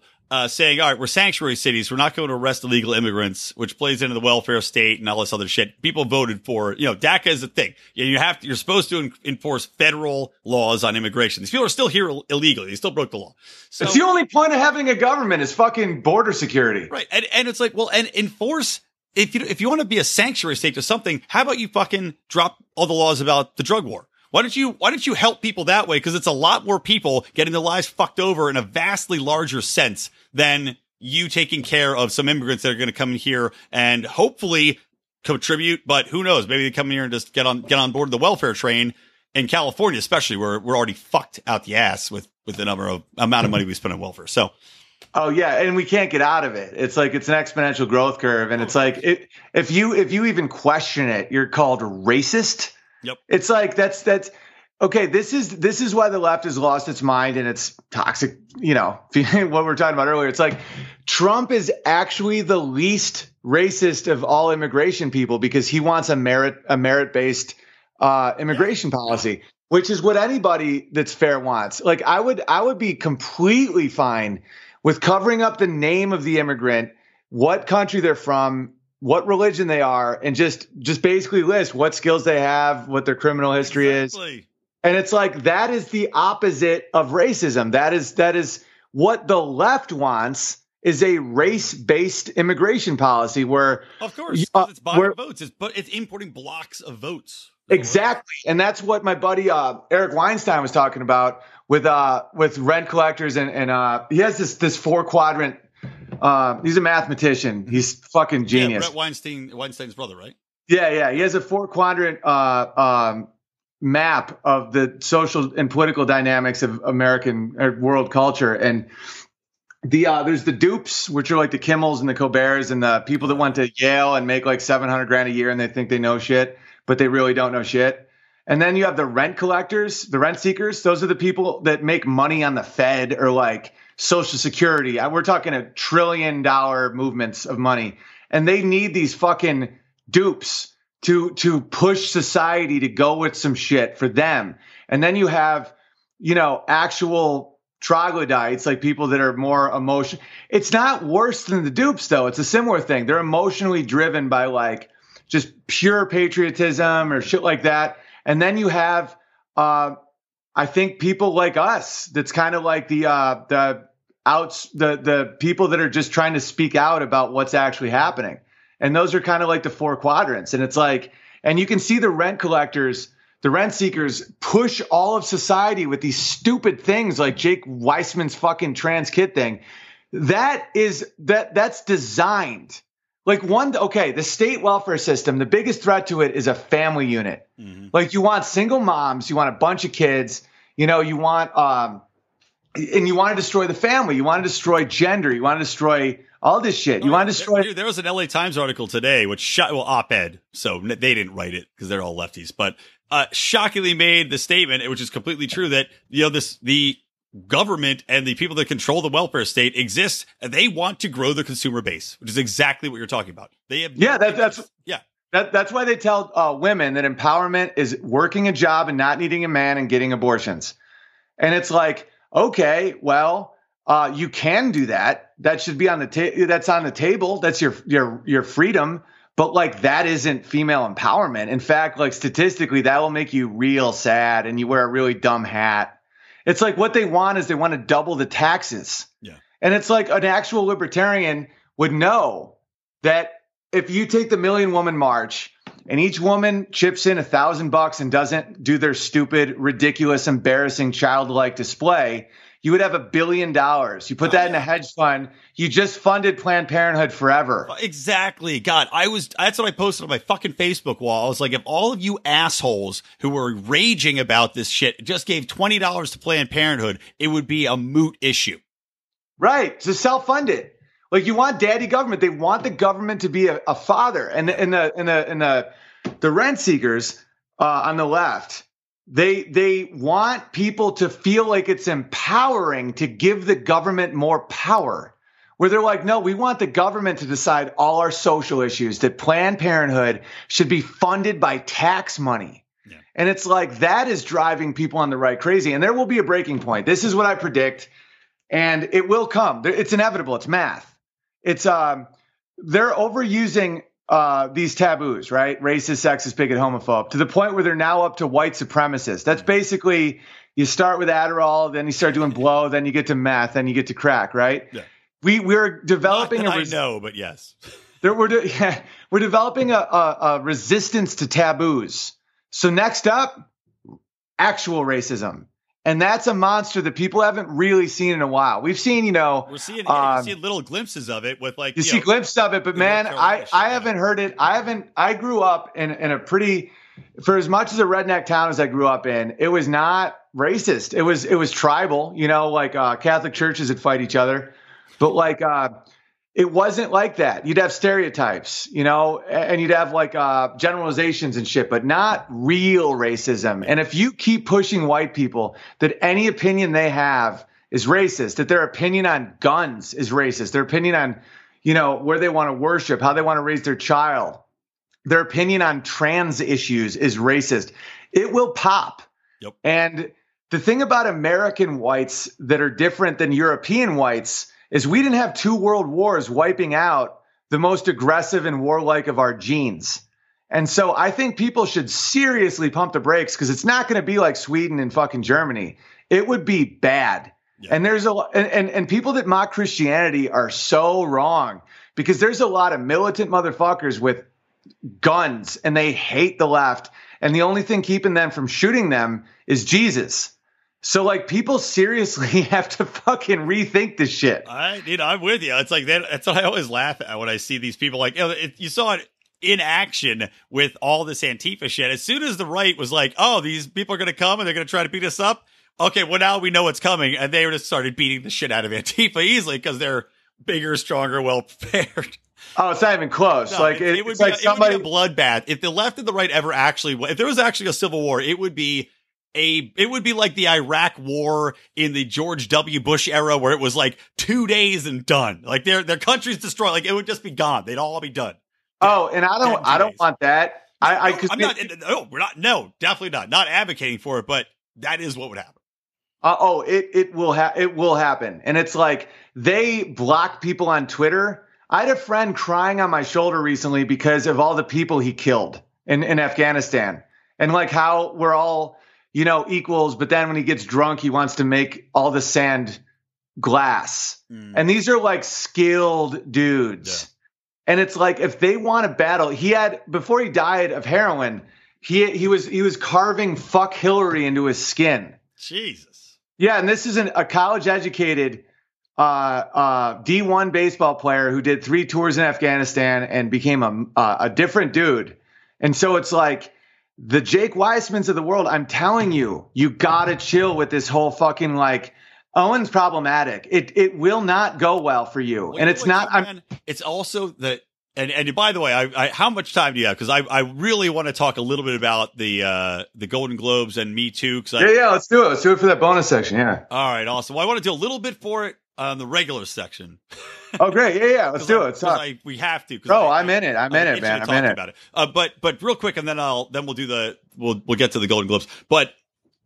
saying, all right, we're sanctuary cities, we're not going to arrest illegal immigrants, which plays into the welfare state and all this other shit. People voted for, you know, DACA is a thing. You're supposed to enforce federal laws on immigration. These people are still here illegally. They still broke the law. So it's the only point of having a government is fucking border security. Right. And it's like, well, and enforce. If you want to be a sanctuary state or something, how about you fucking drop all the laws about the drug war? Why don't you help people that way? Because it's a lot more people getting their lives fucked over in a vastly larger sense than you taking care of some immigrants that are going to come in here and hopefully contribute. But who knows? Maybe they come in here and just get on board the welfare train in California, especially where we're already fucked out the ass with the amount of money we spend on welfare. So. Oh yeah, and we can't get out of it. It's like it's an exponential growth curve, and it's like if you even question it, you're called racist. Yep. It's like that's okay. This is why the left has lost its mind and it's toxic. You know what we were talking about earlier. It's like Trump is actually the least racist of all immigration people because he wants a merit based immigration policy, which is what anybody that's fair wants. Like I would be completely fine with covering up the name of the immigrant, what country they're from, what religion they are, and just basically list what skills they have, what their criminal history is. And it's like that is the opposite of racism. That is what the left wants is a race-based immigration policy where of course it's buying votes, but it's importing blocks of votes. Exactly. And that's what my buddy Eric Weinstein was talking about with rent collectors and he has this four quadrant. He's a mathematician. He's fucking genius. Yeah, Brett Weinstein's brother, right? Yeah. He has a four quadrant map of the social and political dynamics of American or world culture. And there's the dupes, which are like the Kimmels and the Colberts and the people that went to Yale and make like $700,000 a year and they think they know shit, but they really don't know shit. And then you have the rent collectors, the rent seekers. Those are the people that make money on the Fed or like Social Security. We're talking $1 trillion movements of money. And they need these fucking dupes to push society to go with some shit for them. And then you have, you know, actual troglodytes, like people that are more emotional. It's not worse than the dupes, though. It's a similar thing. They're emotionally driven by like just pure patriotism or shit like that. And then you have, I think, people like us. That's kind of like the people that are just trying to speak out about what's actually happening. And those are kind of like the four quadrants. And it's like, and you can see the rent collectors, the rent seekers push all of society with these stupid things like Jake Weissman's fucking trans kid thing. That's designed. Like the state welfare system, the biggest threat to it is a family unit. Mm-hmm. Like you want single moms, you want a bunch of kids, you know, you want, and you want to destroy the family. You want to destroy gender. You want to destroy all this shit. You want to destroy. Dude, there was an LA Times article today, which op-ed. So they didn't write it because they're all lefties, but shockingly made the statement, which is completely true, that, you know, the government and the people that control the welfare state exist. They want to grow the consumer base, which is exactly what you're talking about. They have. Yeah, that's why they tell women that empowerment is working a job and not needing a man and getting abortions. And it's like, okay, well, you can do that. That should be on the that's on the table. That's your freedom. But like, that isn't female empowerment. In fact, like statistically, that will make you real sad and you wear a really dumb hat. It's like what they want is they want to double the taxes. Yeah. And it's like an actual libertarian would know that if you take the Million Woman March and each woman chips in $1,000 and doesn't do their stupid, ridiculous, embarrassing, childlike display, you would have $1 billion. You put that in a hedge fund. You just funded Planned Parenthood forever. Exactly. God, that's what I posted on my fucking Facebook wall. I was like, if all of you assholes who were raging about this shit just gave $20 to Planned Parenthood, it would be a moot issue. Right. To self-fund it. Like you want daddy government. They want the government to be a father. And the rent seekers on the left, They want people to feel like it's empowering to give the government more power, where they're like, no, we want the government to decide all our social issues, that Planned Parenthood should be funded by tax money. Yeah. And it's like, that is driving people on the right crazy. And there will be a breaking point. This is what I predict. And it will come. It's inevitable. It's math. It's they're overusing these taboos, right? Racist, sexist, bigot, homophobe, to the point where they're now up to white supremacists. That's basically, you start with Adderall, then you start doing blow, then you get to meth, then you get to crack, right? Yeah. We're developing we're developing a resistance to taboos. So next up, actual racism. And that's a monster that people haven't really seen in a while. We've seen, you know, you see little glimpses of it with like, you see glimpses of it, but man, I haven't heard it. I grew up in a pretty, for as much as a redneck town as I grew up in, it was not racist. It was tribal, you know, like Catholic churches would fight each other, but like it wasn't like that. You'd have stereotypes, you know, and you'd have like generalizations and shit, but not real racism. And if you keep pushing white people that any opinion they have is racist, that their opinion on guns is racist, their opinion on, you know, where they want to worship, how they want to raise their child, their opinion on trans issues is racist, it will pop. Yep. And the thing about American whites that are different than European whites is we didn't have 2 world wars wiping out the most aggressive and warlike of our genes. And so I think people should seriously pump the brakes, because it's not going to be like Sweden and fucking Germany. It would be bad. Yeah. And there's and people that mock Christianity are so wrong, because there's a lot of militant motherfuckers with guns and they hate the left. And the only thing keeping them from shooting them is Jesus. So, like, people seriously have to fucking rethink this shit. I'm with you. It's like that's what I always laugh at when I see these people. Like, you saw it in action with all this Antifa shit. As soon as the right was like, "Oh, these people are going to come and they're going to try to beat us up," okay, well now we know what's coming, and they just started beating the shit out of Antifa easily because they're bigger, stronger, well prepared. Oh, it's not even close. No, like it would be like somebody, it would be a bloodbath if the left and the right ever actually. If there was actually a civil war, it would be it would be like the Iraq war in the George W. Bush era, where it was like 2 days and done. Like their country's destroyed. Like it would just be gone. They'd all be done. Oh, and I don't want that. I'm not advocating for it, but that is what would happen. It will happen. And it's like they block people on Twitter. I had a friend crying on my shoulder recently because of all the people he killed in Afghanistan, and like how we're all, you know, equals. But then when he gets drunk, he wants to make all the sand glass. Mm. And these are like skilled dudes. Yeah. And it's like, if they want to battle, he had, before he died of heroin, he was carving fuck Hillary into his skin. Jesus. Yeah. And this is a college educated D1 baseball player who did 3 tours in Afghanistan and became a different dude. And so it's like the Jake Weissmans of the world. I'm telling you, you got to chill with this whole fucking like Owen's problematic. It will not go well for you. Well, and it's not. It's also the and by the way, I how much time do you have? Because I really want to talk a little bit about the Golden Globes and Me Too. Yeah, let's do it. Let's do it for that bonus section. Yeah. All right. Awesome. Well, I want to do a little bit for it on the regular section. Oh, great. Yeah. Let's do it. Let's talk. We have to. Oh, I'm in it. I'm in it, man. But real quick, and then we'll do we'll get to the Golden Globes. But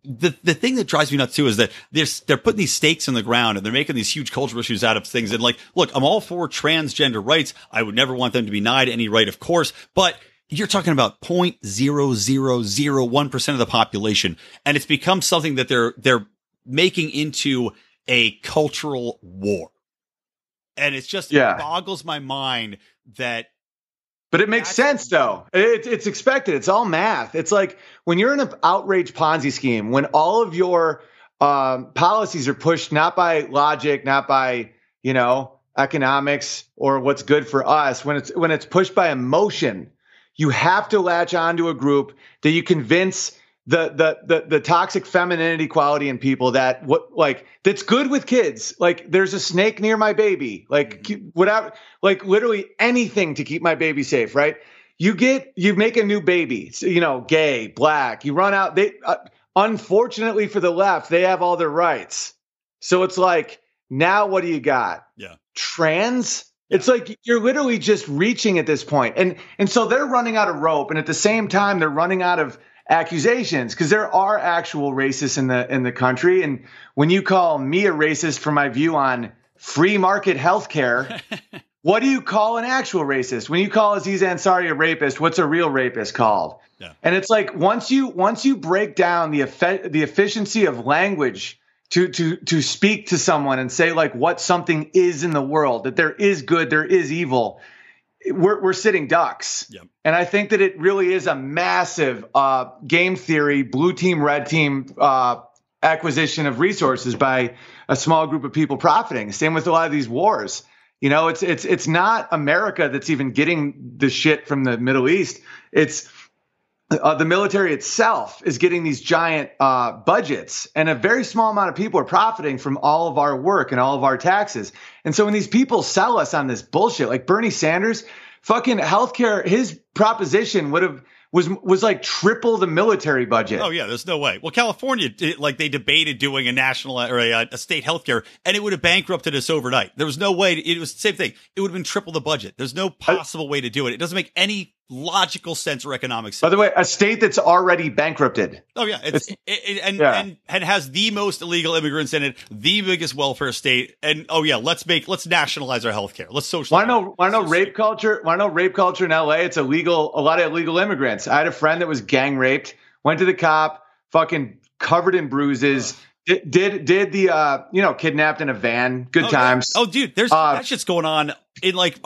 the thing that drives me nuts too is that they're putting these stakes in the ground and they're making these huge cultural issues out of things. And like, look, I'm all for transgender rights. I would never want them to be denied any right, of course, but you're talking about 0.0001% of the population. And it's become something that they're making into a cultural war. And it's just, it boggles my mind that. But it makes sense, though. It's expected. It's all math. It's like when you're in an outrage Ponzi scheme, when all of your policies are pushed not by logic, not by, you know, economics or what's good for us, when it's pushed by emotion, you have to latch onto a group that you convince the toxic femininity quality in people that that's good with kids. Like there's a snake near my baby, like whatever, like literally anything to keep my baby safe. Right. You make a new baby, so, you know, gay, black, you run out. They, unfortunately for the left, they have all their rights. So it's like, now what do you got? Yeah. Trans. It's like you're literally just reaching at this point. And so they're running out of rope. And at the same time, they're running out of accusations, because there are actual racists in the country. And when you call me a racist for my view on free market healthcare, what do you call an actual racist? When you call Aziz Ansari a rapist, what's a real rapist called? Yeah. And it's like once you break down the efficiency of language to speak to someone and say like what something is in the world, that there is good, there is evil. We're sitting ducks. Yep. And I think that it really is a massive game theory, blue team, red team acquisition of resources by a small group of people profiting. Same with a lot of these wars. You know, it's not America that's even getting the shit from the Middle East. It's the military itself is getting these giant budgets, and a very small amount of people are profiting from all of our work and all of our taxes. And so when these people sell us on this bullshit, like Bernie Sanders, fucking healthcare, his proposition was like triple the military budget. Oh yeah, there's no way. Well, California, they debated doing a national or a state healthcare, and it would have bankrupted us overnight. There was no way. It was the same thing. It would have been triple the budget. There's no possible way to do it. It doesn't make any logical sense or economic sense. By the way, a state that's already bankrupted. Oh yeah, and has the most illegal immigrants in it, the biggest welfare state. And oh yeah, let's nationalize our healthcare. Let's socialize. Why no rape culture? Why no rape culture in LA? It's illegal. A lot of illegal immigrants. I had a friend that was gang raped. Went to the cop. Fucking covered in bruises. Did kidnapped in a van. Good times. Yeah. Oh dude, there's that shit's going on in like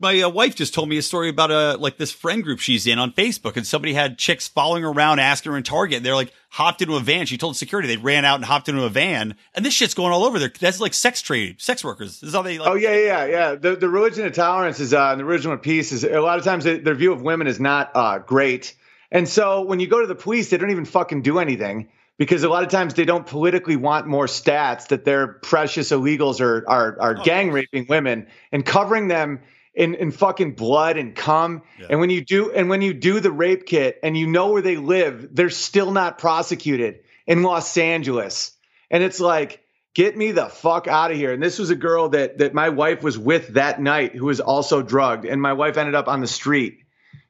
My wife just told me a story about this friend group she's in on Facebook, and somebody had chicks following her around, asking her in Target, and they're like hopped into a van. She told security they ran out and hopped into a van, and this shit's going all over there. That's like sex trade, sex workers. This is how they. Like, yeah. The religion of tolerance is and the religion of peace is a lot of times their view of women is not great, and so when you go to the police, they don't even fucking do anything because a lot of times they don't politically want more stats that their precious illegals are gang raping women and covering them in fucking blood and cum. Yeah. And when you do the rape kit and you know where they live, they're still not prosecuted in Los Angeles. And it's like, get me the fuck out of here. And this was a girl that my wife was with that night who was also drugged. And my wife ended up on the street.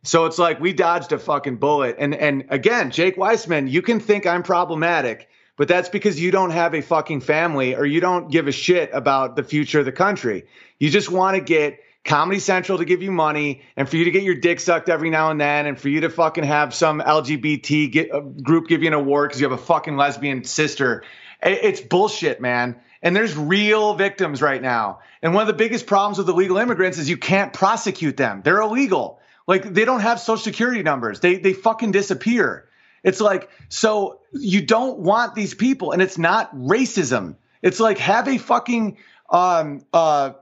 So it's like we dodged a fucking bullet. And again, Jake Weissman, you can think I'm problematic, but that's because you don't have a fucking family or you don't give a shit about the future of the country. You just want to get Comedy Central to give you money and for you to get your dick sucked every now and then and for you to fucking have some LGBT group give you an award because you have a fucking lesbian sister. It's bullshit, man. And there's real victims right now. And one of the biggest problems with illegal immigrants is you can't prosecute them. They're illegal. Like, they don't have social security numbers. They fucking disappear. It's like, so you don't want these people, and it's not racism. It's like, have a fucking vet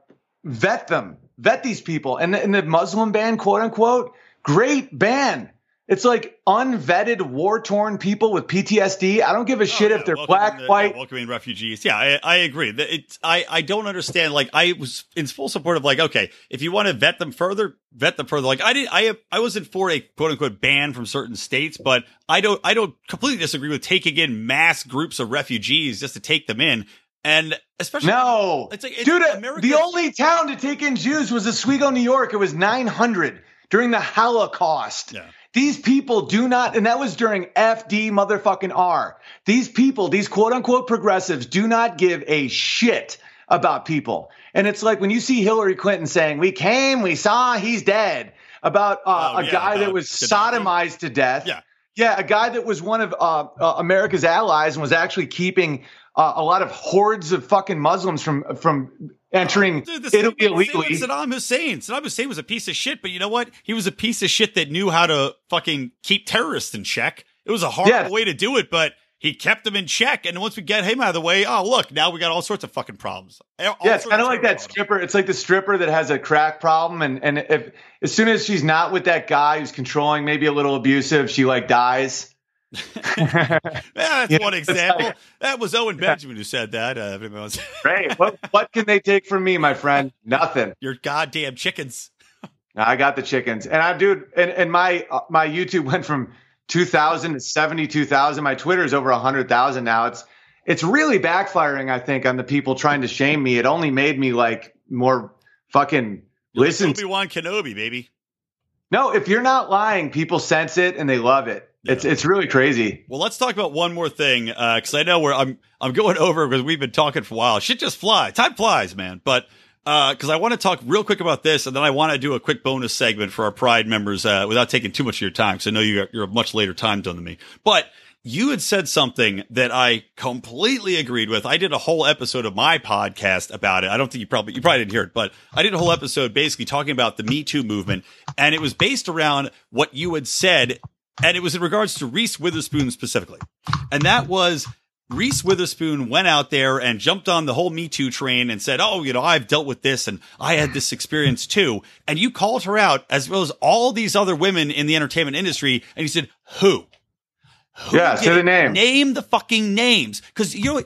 these people. And the Muslim ban, quote unquote, great ban. It's like unvetted, war-torn people with PTSD. I don't give a shit if they're black, white. Yeah, welcoming refugees. Yeah, I agree. I don't understand. Like, I was in full support of, like, okay, if you want to vet them further, vet them further. Like, I wasn't for a quote-unquote ban from certain states, but I don't completely disagree with taking in mass groups of refugees just to take them in. And especially, no, it's like, it's, dude, America, the only town to take in Jews was Oswego, New York. It was 900 during the Holocaust. Yeah. These people do not, and that was during FD motherfucking R. These people, these quote unquote progressives, do not give a shit about people. And it's like when you see Hillary Clinton saying, "We came, we saw, he's dead," about guy that was sodomized to death. Yeah. Yeah, a guy that was one of America's allies and was actually keeping a lot of hordes of fucking Muslims from entering Italy illegally. Saddam Hussein was a piece of shit, but you know what? He was a piece of shit that knew how to fucking keep terrorists in check. It was a hard way to do it, but he kept them in check. And once we get him out of the way, oh, look, now we got all sorts of fucking problems. It's kind of like that stripper. It's like the stripper that has a crack problem. And if as soon as she's not with that guy who's controlling, maybe a little abusive, she like dies. Yeah, that's one example. Like, that was Owen Benjamin who said that. Great. What can they take from me, my friend? Nothing. Your goddamn chickens. I got the chickens. And I, dude, and my YouTube went from 2,000 to 72,000. My Twitter is over 100,000 now. It's really backfiring, I think, on the people trying to shame me. It only made me like more fucking listen. Obi-Wan Kenobi, baby. No, if you're not lying, people sense it and they love it. Yeah. It's really crazy. Well, let's talk about one more thing because I know where I'm going over because we've been talking for a while. Shit just flies. Time flies, man. But because I want to talk real quick about this, and then I want to do a quick bonus segment for our Pride members without taking too much of your time because I know you're a much later time zone than me. But you had said something that I completely agreed with. I did a whole episode of my podcast about it. I don't think you probably didn't hear it, but I did a whole episode basically talking about the Me Too movement, and it was based around what you had said. And it was in regards to Reese Witherspoon specifically. And that was Reese Witherspoon went out there and jumped on the whole Me Too train and said, oh, you know, I've dealt with this and I had this experience too. And you called her out as well as all these other women in the entertainment industry. And you said, who? Yeah, say the name. Name the fucking names. Because you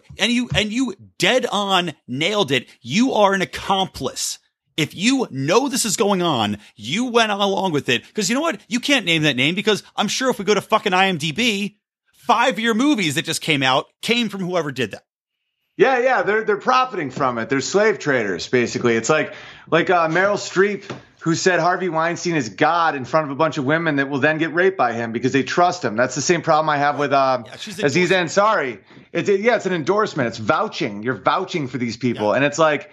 dead on nailed it. You are an accomplice. If you know this is going on, you went along with it. Because you know what? You can't name that name because I'm sure if we go to fucking IMDb, 5-year movies that just came out came from whoever did that. Yeah, yeah. They're profiting from it. They're slave traders, basically. It's like Meryl Streep, who said Harvey Weinstein is God in front of a bunch of women that will then get raped by him because they trust him. That's the same problem I have with Aziz Ansari. It's an endorsement. It's vouching. You're vouching for these people. Yeah. And it's like...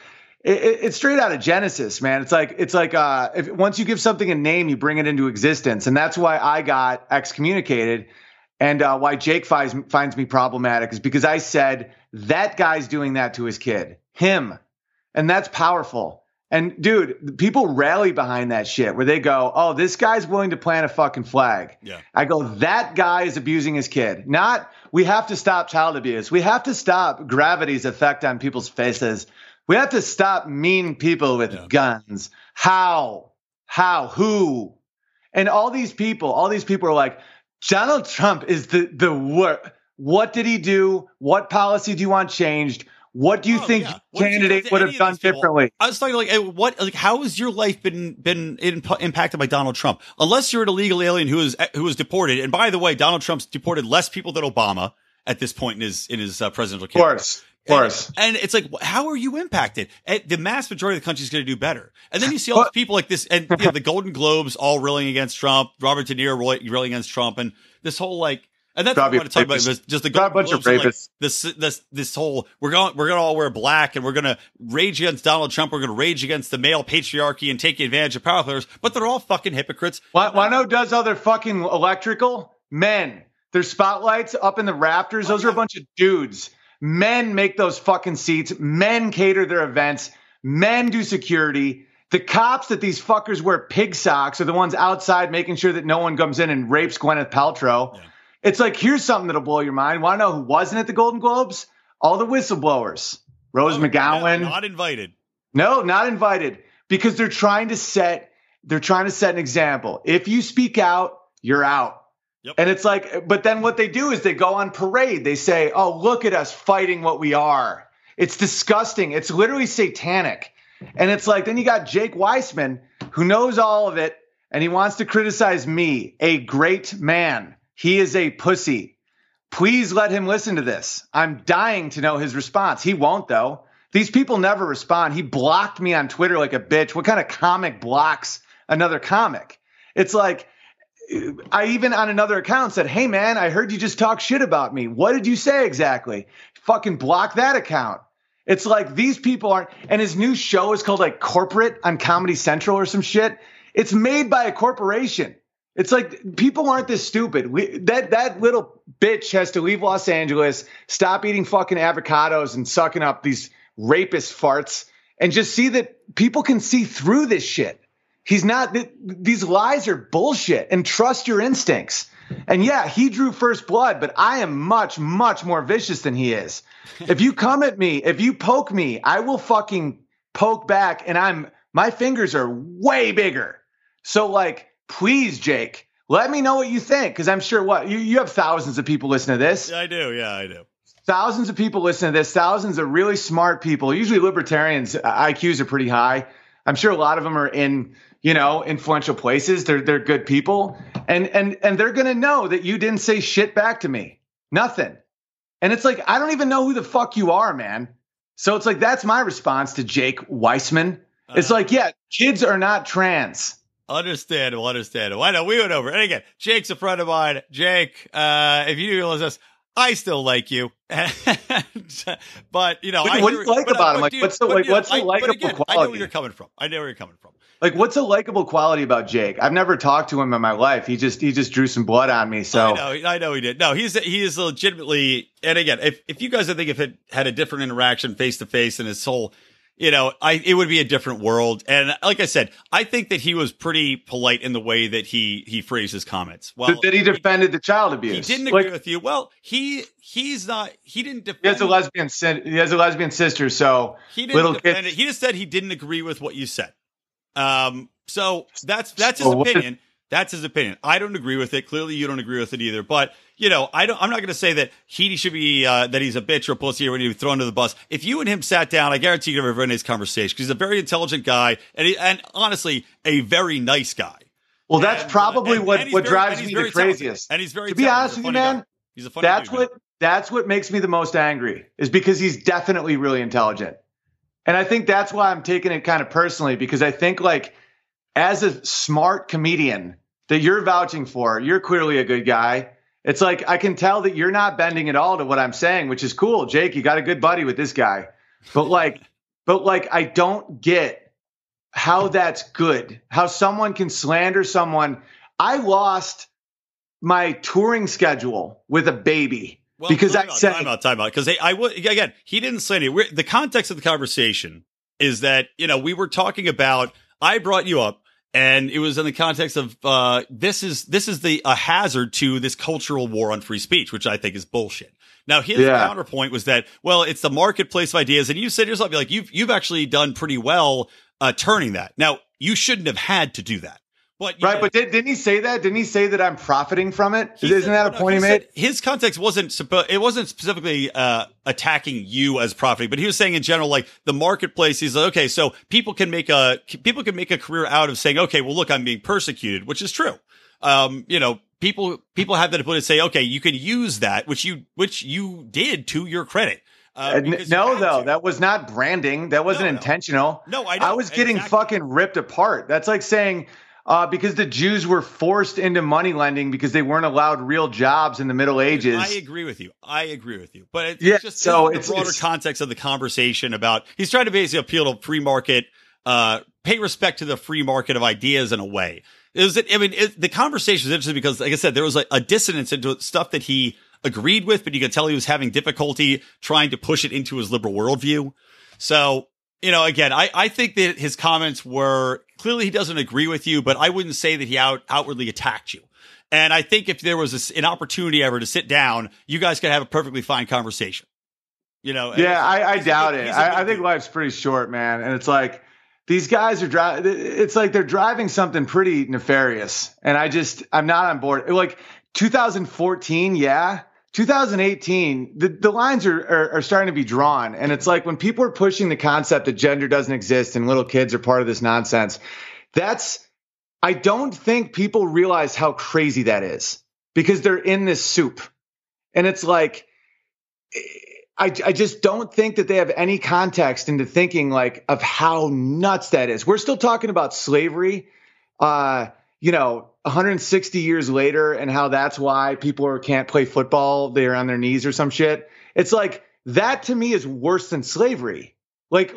It's straight out of Genesis, man. It's like if once you give something a name, you bring it into existence. And that's why I got excommunicated and why Jake finds me problematic is because I said that guy's doing that to his kid, him. And that's powerful. And dude, people rally behind that shit where they go, oh, this guy's willing to plant a fucking flag. Yeah. I go, that guy is abusing his kid. Not we have to stop child abuse. We have to stop gravity's effect on people's faces. We have to stop mean people with guns. How, who? And all these people are like, Donald Trump is the worst. What did he do? What policy do you want changed? What do you think candidates would have done differently? I was talking how has your life been impacted by Donald Trump? Unless you're an illegal alien who was deported. And by the way, Donald Trump's deported less people than Obama at this point in his presidential campaign. Of course. Of course. And it's like, how are you impacted? The mass majority of the country is going to do better. And then you see all these people like this, and the Golden Globes all railing against Trump, Robert De Niro railing against Trump, and this whole and that's what I want to talk about. Just the Golden Globes, this whole we're going to all wear black, and we're going to rage against Donald Trump. We're going to rage against the male patriarchy and take advantage of power players. But they're all fucking hypocrites. Wano does other fucking electrical men. Their spotlights up in the rafters. Those are a bunch of dudes. Men make those fucking seats. Men cater their events. Men do security. The cops that these fuckers wear pig socks are the ones outside making sure that no one comes in and rapes Gwyneth Paltrow. Yeah. It's like, here's something that'll blow your mind. Want to know who wasn't at the Golden Globes? All the whistleblowers. Rose McGowan. Not invited. No, not invited. Because they're trying to set an example. If you speak out, you're out. Yep. And it's like, but then what they do is they go on parade. They say, oh, look at us fighting what we are. It's disgusting. It's literally satanic. And it's like, then you got Jake Weissman, who knows all of it, and he wants to criticize me, a great man. He is a pussy. Please let him listen to this. I'm dying to know his response. He won't, though. These people never respond. He blocked me on Twitter like a bitch. What kind of comic blocks another comic? It's like, I even on another account said, hey, man, I heard you just talk shit about me. What did you say exactly? Fucking block that account. It's like, these people aren't. And his new show is called Corporate on Comedy Central or some shit. It's made by a corporation. It's like, people aren't this stupid. That little bitch has to leave Los Angeles, stop eating fucking avocados and sucking up these rapist farts, and just see that people can see through this shit. These lies are bullshit, and trust your instincts. And yeah, he drew first blood, but I am much, much more vicious than he is. If you come at me, if you poke me, I will fucking poke back, and my fingers are way bigger. So please, Jake, let me know what you think, because I'm sure you have thousands of people listen to this. I do. Yeah, I do. Thousands of people listen to this. Thousands of really smart people. Usually libertarians' IQs are pretty high. I'm sure a lot of them are in, influential places. They're good people. And they're going to know that you didn't say shit back to me. Nothing. And it's like, I don't even know who the fuck you are, man. So it's like, that's my response to Jake Weissman. It's like, yeah, kids are not trans. Understandable. I know we went over. And again, Jake's a friend of mine. Jake, if you realize this, I still like you. But, what do you like about him? What's the likable quality? I know where you're coming from. What's a likable quality about Jake? I've never talked to him in my life. He just drew some blood on me. So I know he did. No, he is legitimately. And again, if you guys, I think, if it had a different interaction face to face and his soul, it would be a different world. And like I said, I think that he was pretty polite in the way that he phrased his comments. Well, that he defended the child abuse. He didn't agree with you. Well, he didn't defend. He has a lesbian sister, so he didn't defend it. He just said he didn't agree with what you said. So that's his opinion. That's his opinion. I don't agree with it. Clearly, you don't agree with it either. But I'm not going to say that he should be that he's a bitch or a pussy or when he was thrown under the bus. If you and him sat down, I guarantee you'd have a very nice conversation, because he's a very intelligent guy and honestly a very nice guy. Well, that's probably what drives me the craziest. And he's very, to be honest with you, man, he's a funny guy. That's what makes me the most angry, is because he's definitely really intelligent, and I think that's why I'm taking it kind of personally, because I think as a smart comedian that you're vouching for, you're clearly a good guy. It's like, I can tell that you're not bending at all to what I'm saying, which is cool. Jake, you got a good buddy with this guy. But I don't get how that's good, how someone can slander someone. I lost my touring schedule with a baby. Well, because time out. Because he didn't slander. The context of the conversation is that, we were talking about, I brought you up, and it was in the context of this is a hazard to this cultural war on free speech, which I think is bullshit. Now, his counterpoint was that, well, it's the marketplace of ideas, and you said yourself, you've actually done pretty well turning that. Now, you shouldn't have had to do that. But right, know, but didn't he say that? Didn't he say that I'm profiting from it? Isn't that a point he made? His context wasn't specifically attacking you as profiting, but he was saying in general, like the marketplace. He's like, okay, so people can make a career out of saying, okay, well, look, I'm being persecuted, which is true. You know, people have that ability to say, okay, you can use that, which you did to your credit. No, that was not branding. That wasn't intentional. No, I know. I was getting fucking ripped apart. That's like saying. Because the Jews were forced into money lending because they weren't allowed real jobs in the Middle Ages. I agree with you. But it's just the broader context of the conversation about he's trying to basically appeal to free market, pay respect to the free market of ideas in a way. The conversation is interesting because, like I said, there was a dissonance into stuff that he agreed with, but you could tell he was having difficulty trying to push it into his liberal worldview. So, you know, again, I think that his comments were clearly he doesn't agree with you, but I wouldn't say that he outwardly attacked you. And I think if there was an opportunity ever to sit down, you guys could have a perfectly fine conversation. You know? Yeah, I doubt it. I think life's pretty short, man. And it's like these guys are driving. It's like they're driving something pretty nefarious. And I'm not on board. Like 2014. Yeah. 2018, the lines are starting to be drawn. And it's like when people are pushing the concept that gender doesn't exist and little kids are part of this nonsense, I don't think people realize how crazy that is because they're in this soup. And it's like, I just don't think that they have any context into thinking like of how nuts that is. We're still talking about slavery, 160 years later, and how that's why people can't play football. They're on their knees or some shit. It's like that to me is worse than slavery. Like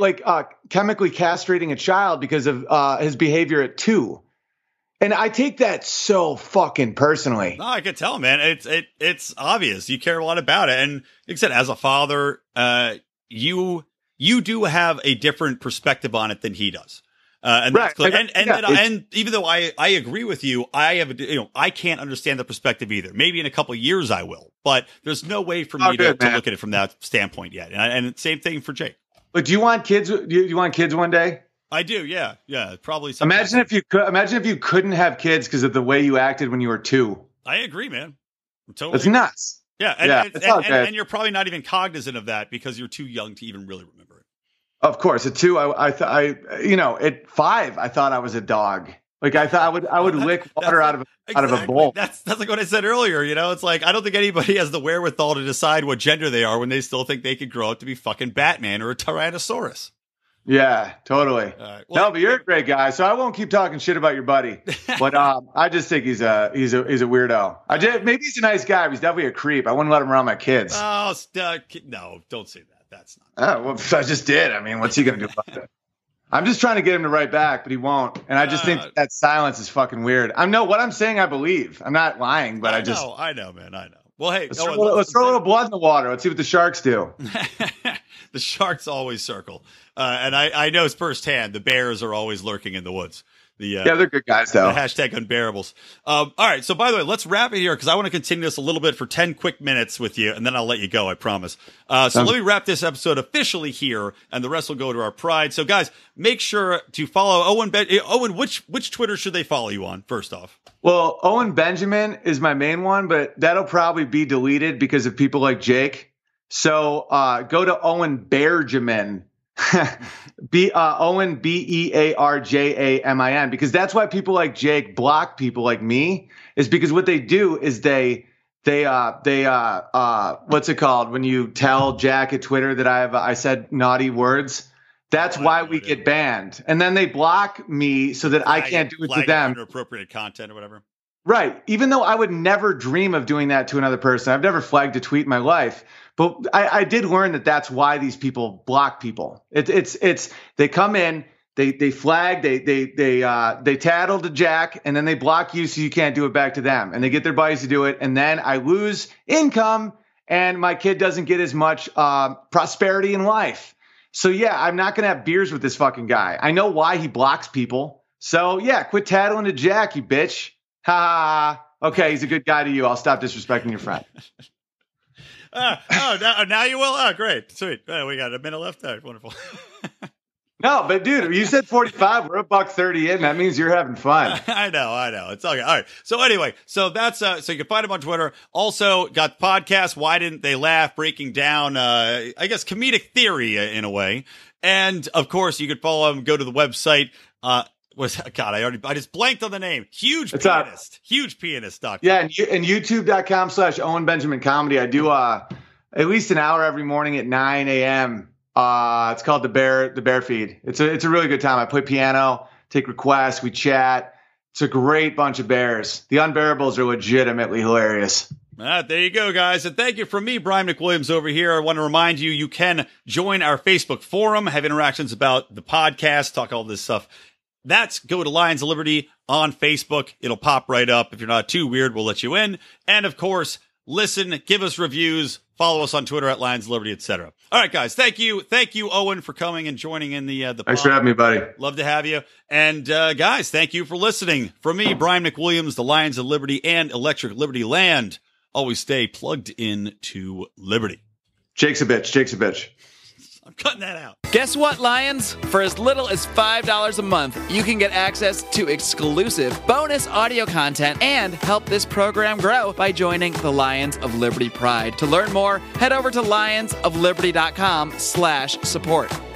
chemically castrating a child because of his behavior at 2. And I take that so fucking personally. No, I can tell, man. It's obvious. You care a lot about it. And like I said, as a father, you do have a different perspective on it than he does. And right. That's clear. And even though I agree with you, I can't understand the perspective either. Maybe in a couple of years I will, but there's no way for me to look at it from that standpoint yet. And same thing for Jake. But do you want kids? Do you want kids one day? I do. Yeah. Yeah. Probably. Imagine if you couldn't have kids because of the way you acted when you were 2. I agree, man. I'm totally. It's nuts. Yeah. And you're probably not even cognizant of that because you're too young to even really remember. Of course, at 2, at 5, I thought I was a dog. Like I thought I would lick water out of a bowl. That's like what I said earlier. You know, it's like I don't think anybody has the wherewithal to decide what gender they are when they still think they could grow up to be fucking Batman or a Tyrannosaurus. Yeah, totally. Right. Well, no, but you're a great guy, so I won't keep talking shit about your buddy. But I just think he's a weirdo. Maybe he's a nice guy, but he's definitely a creep. I wouldn't let him around my kids. Oh, no, don't say that. That's not. Oh, well, I just did. I mean, what's he going to do about it? I'm just trying to get him to write back, but he won't. And I just think that silence is fucking weird. I know what I'm saying. I believe. I'm not lying, but I know, man. Well, hey, let's throw a little blood in the water. Let's see what the sharks do. The sharks always circle. And I know it's firsthand. The bears are always lurking in the woods. Yeah, they're good guys, though. Hashtag unbearables. All right. So, by the way, let's wrap it here because I want to continue this a little bit for 10 quick minutes with you, and then I'll let you go, I promise. Let me wrap this episode officially here, and the rest will go to our pride. So, guys, make sure to follow Owen. Owen, which Twitter should they follow you on, first off? Well, Owen Benjamin is my main one, but that'll probably be deleted because of people like Jake. So, go to Owen Benjamin. Owen Benjamin, because that's why people like Jake block people like me, is because what they do is they what's it called when you tell Jack at Twitter that I said naughty words. That's why we get banned, and then they block me so that I can't do it to them. Inappropriate content or whatever. Right. Even though I would never dream of doing that to another person. I've never flagged a tweet in my life. But I did learn that that's why these people block people. It's they come in, they flag, they tattle to Jack, and then they block you so you can't do it back to them. And they get their buddies to do it. And then I lose income and my kid doesn't get as much prosperity in life. So, yeah, I'm not going to have beers with this fucking guy. I know why he blocks people. So, yeah, quit tattling to Jack, you bitch. Ha. Okay, he's a good guy to you. I'll stop disrespecting your friend. Now you will? Oh, great. Sweet. We got a minute left. All right, wonderful. No, but dude, you said 45. We're $1.30 in. That means you're having fun. I know. It's all good. All right. So anyway, so that's so you can find him on Twitter. Also got podcasts. Why Didn't They Laugh? Breaking down, I guess, comedic theory in a way. And of course, you could follow him. Go to the website. I just blanked on the name. Huge pianist. Yeah, and YouTube.com/Owen Benjamin Comedy. I do at least an hour every morning at 9 a.m. It's called the Bear Feed. It's a really good time. I play piano, take requests, we chat. It's a great bunch of bears. The unbearables are legitimately hilarious. There you go, guys. And thank you from me, Brian McWilliams, over here. I want to remind you, you can join our Facebook forum, have interactions about the podcast, talk all this stuff. That's go to Lions of Liberty on Facebook. It'll pop right up. If you're not too weird, we'll let you in. And of course, listen, give us reviews, follow us on Twitter at Lions of Liberty, etc. All right, guys. Thank you, Owen, for coming and joining in the Thanks pod. For having me, buddy. Love to have you. And guys, thank you for listening. From me, Brian McWilliams, the Lions of Liberty and Electric Liberty Land. Always stay plugged in to Liberty. Jake's a bitch. I'm cutting that out. Guess what, Lions? For as little as $5 a month, you can get access to exclusive bonus audio content and help this program grow by joining the Lions of Liberty Pride. To learn more, head over to lionsofliberty.com/support.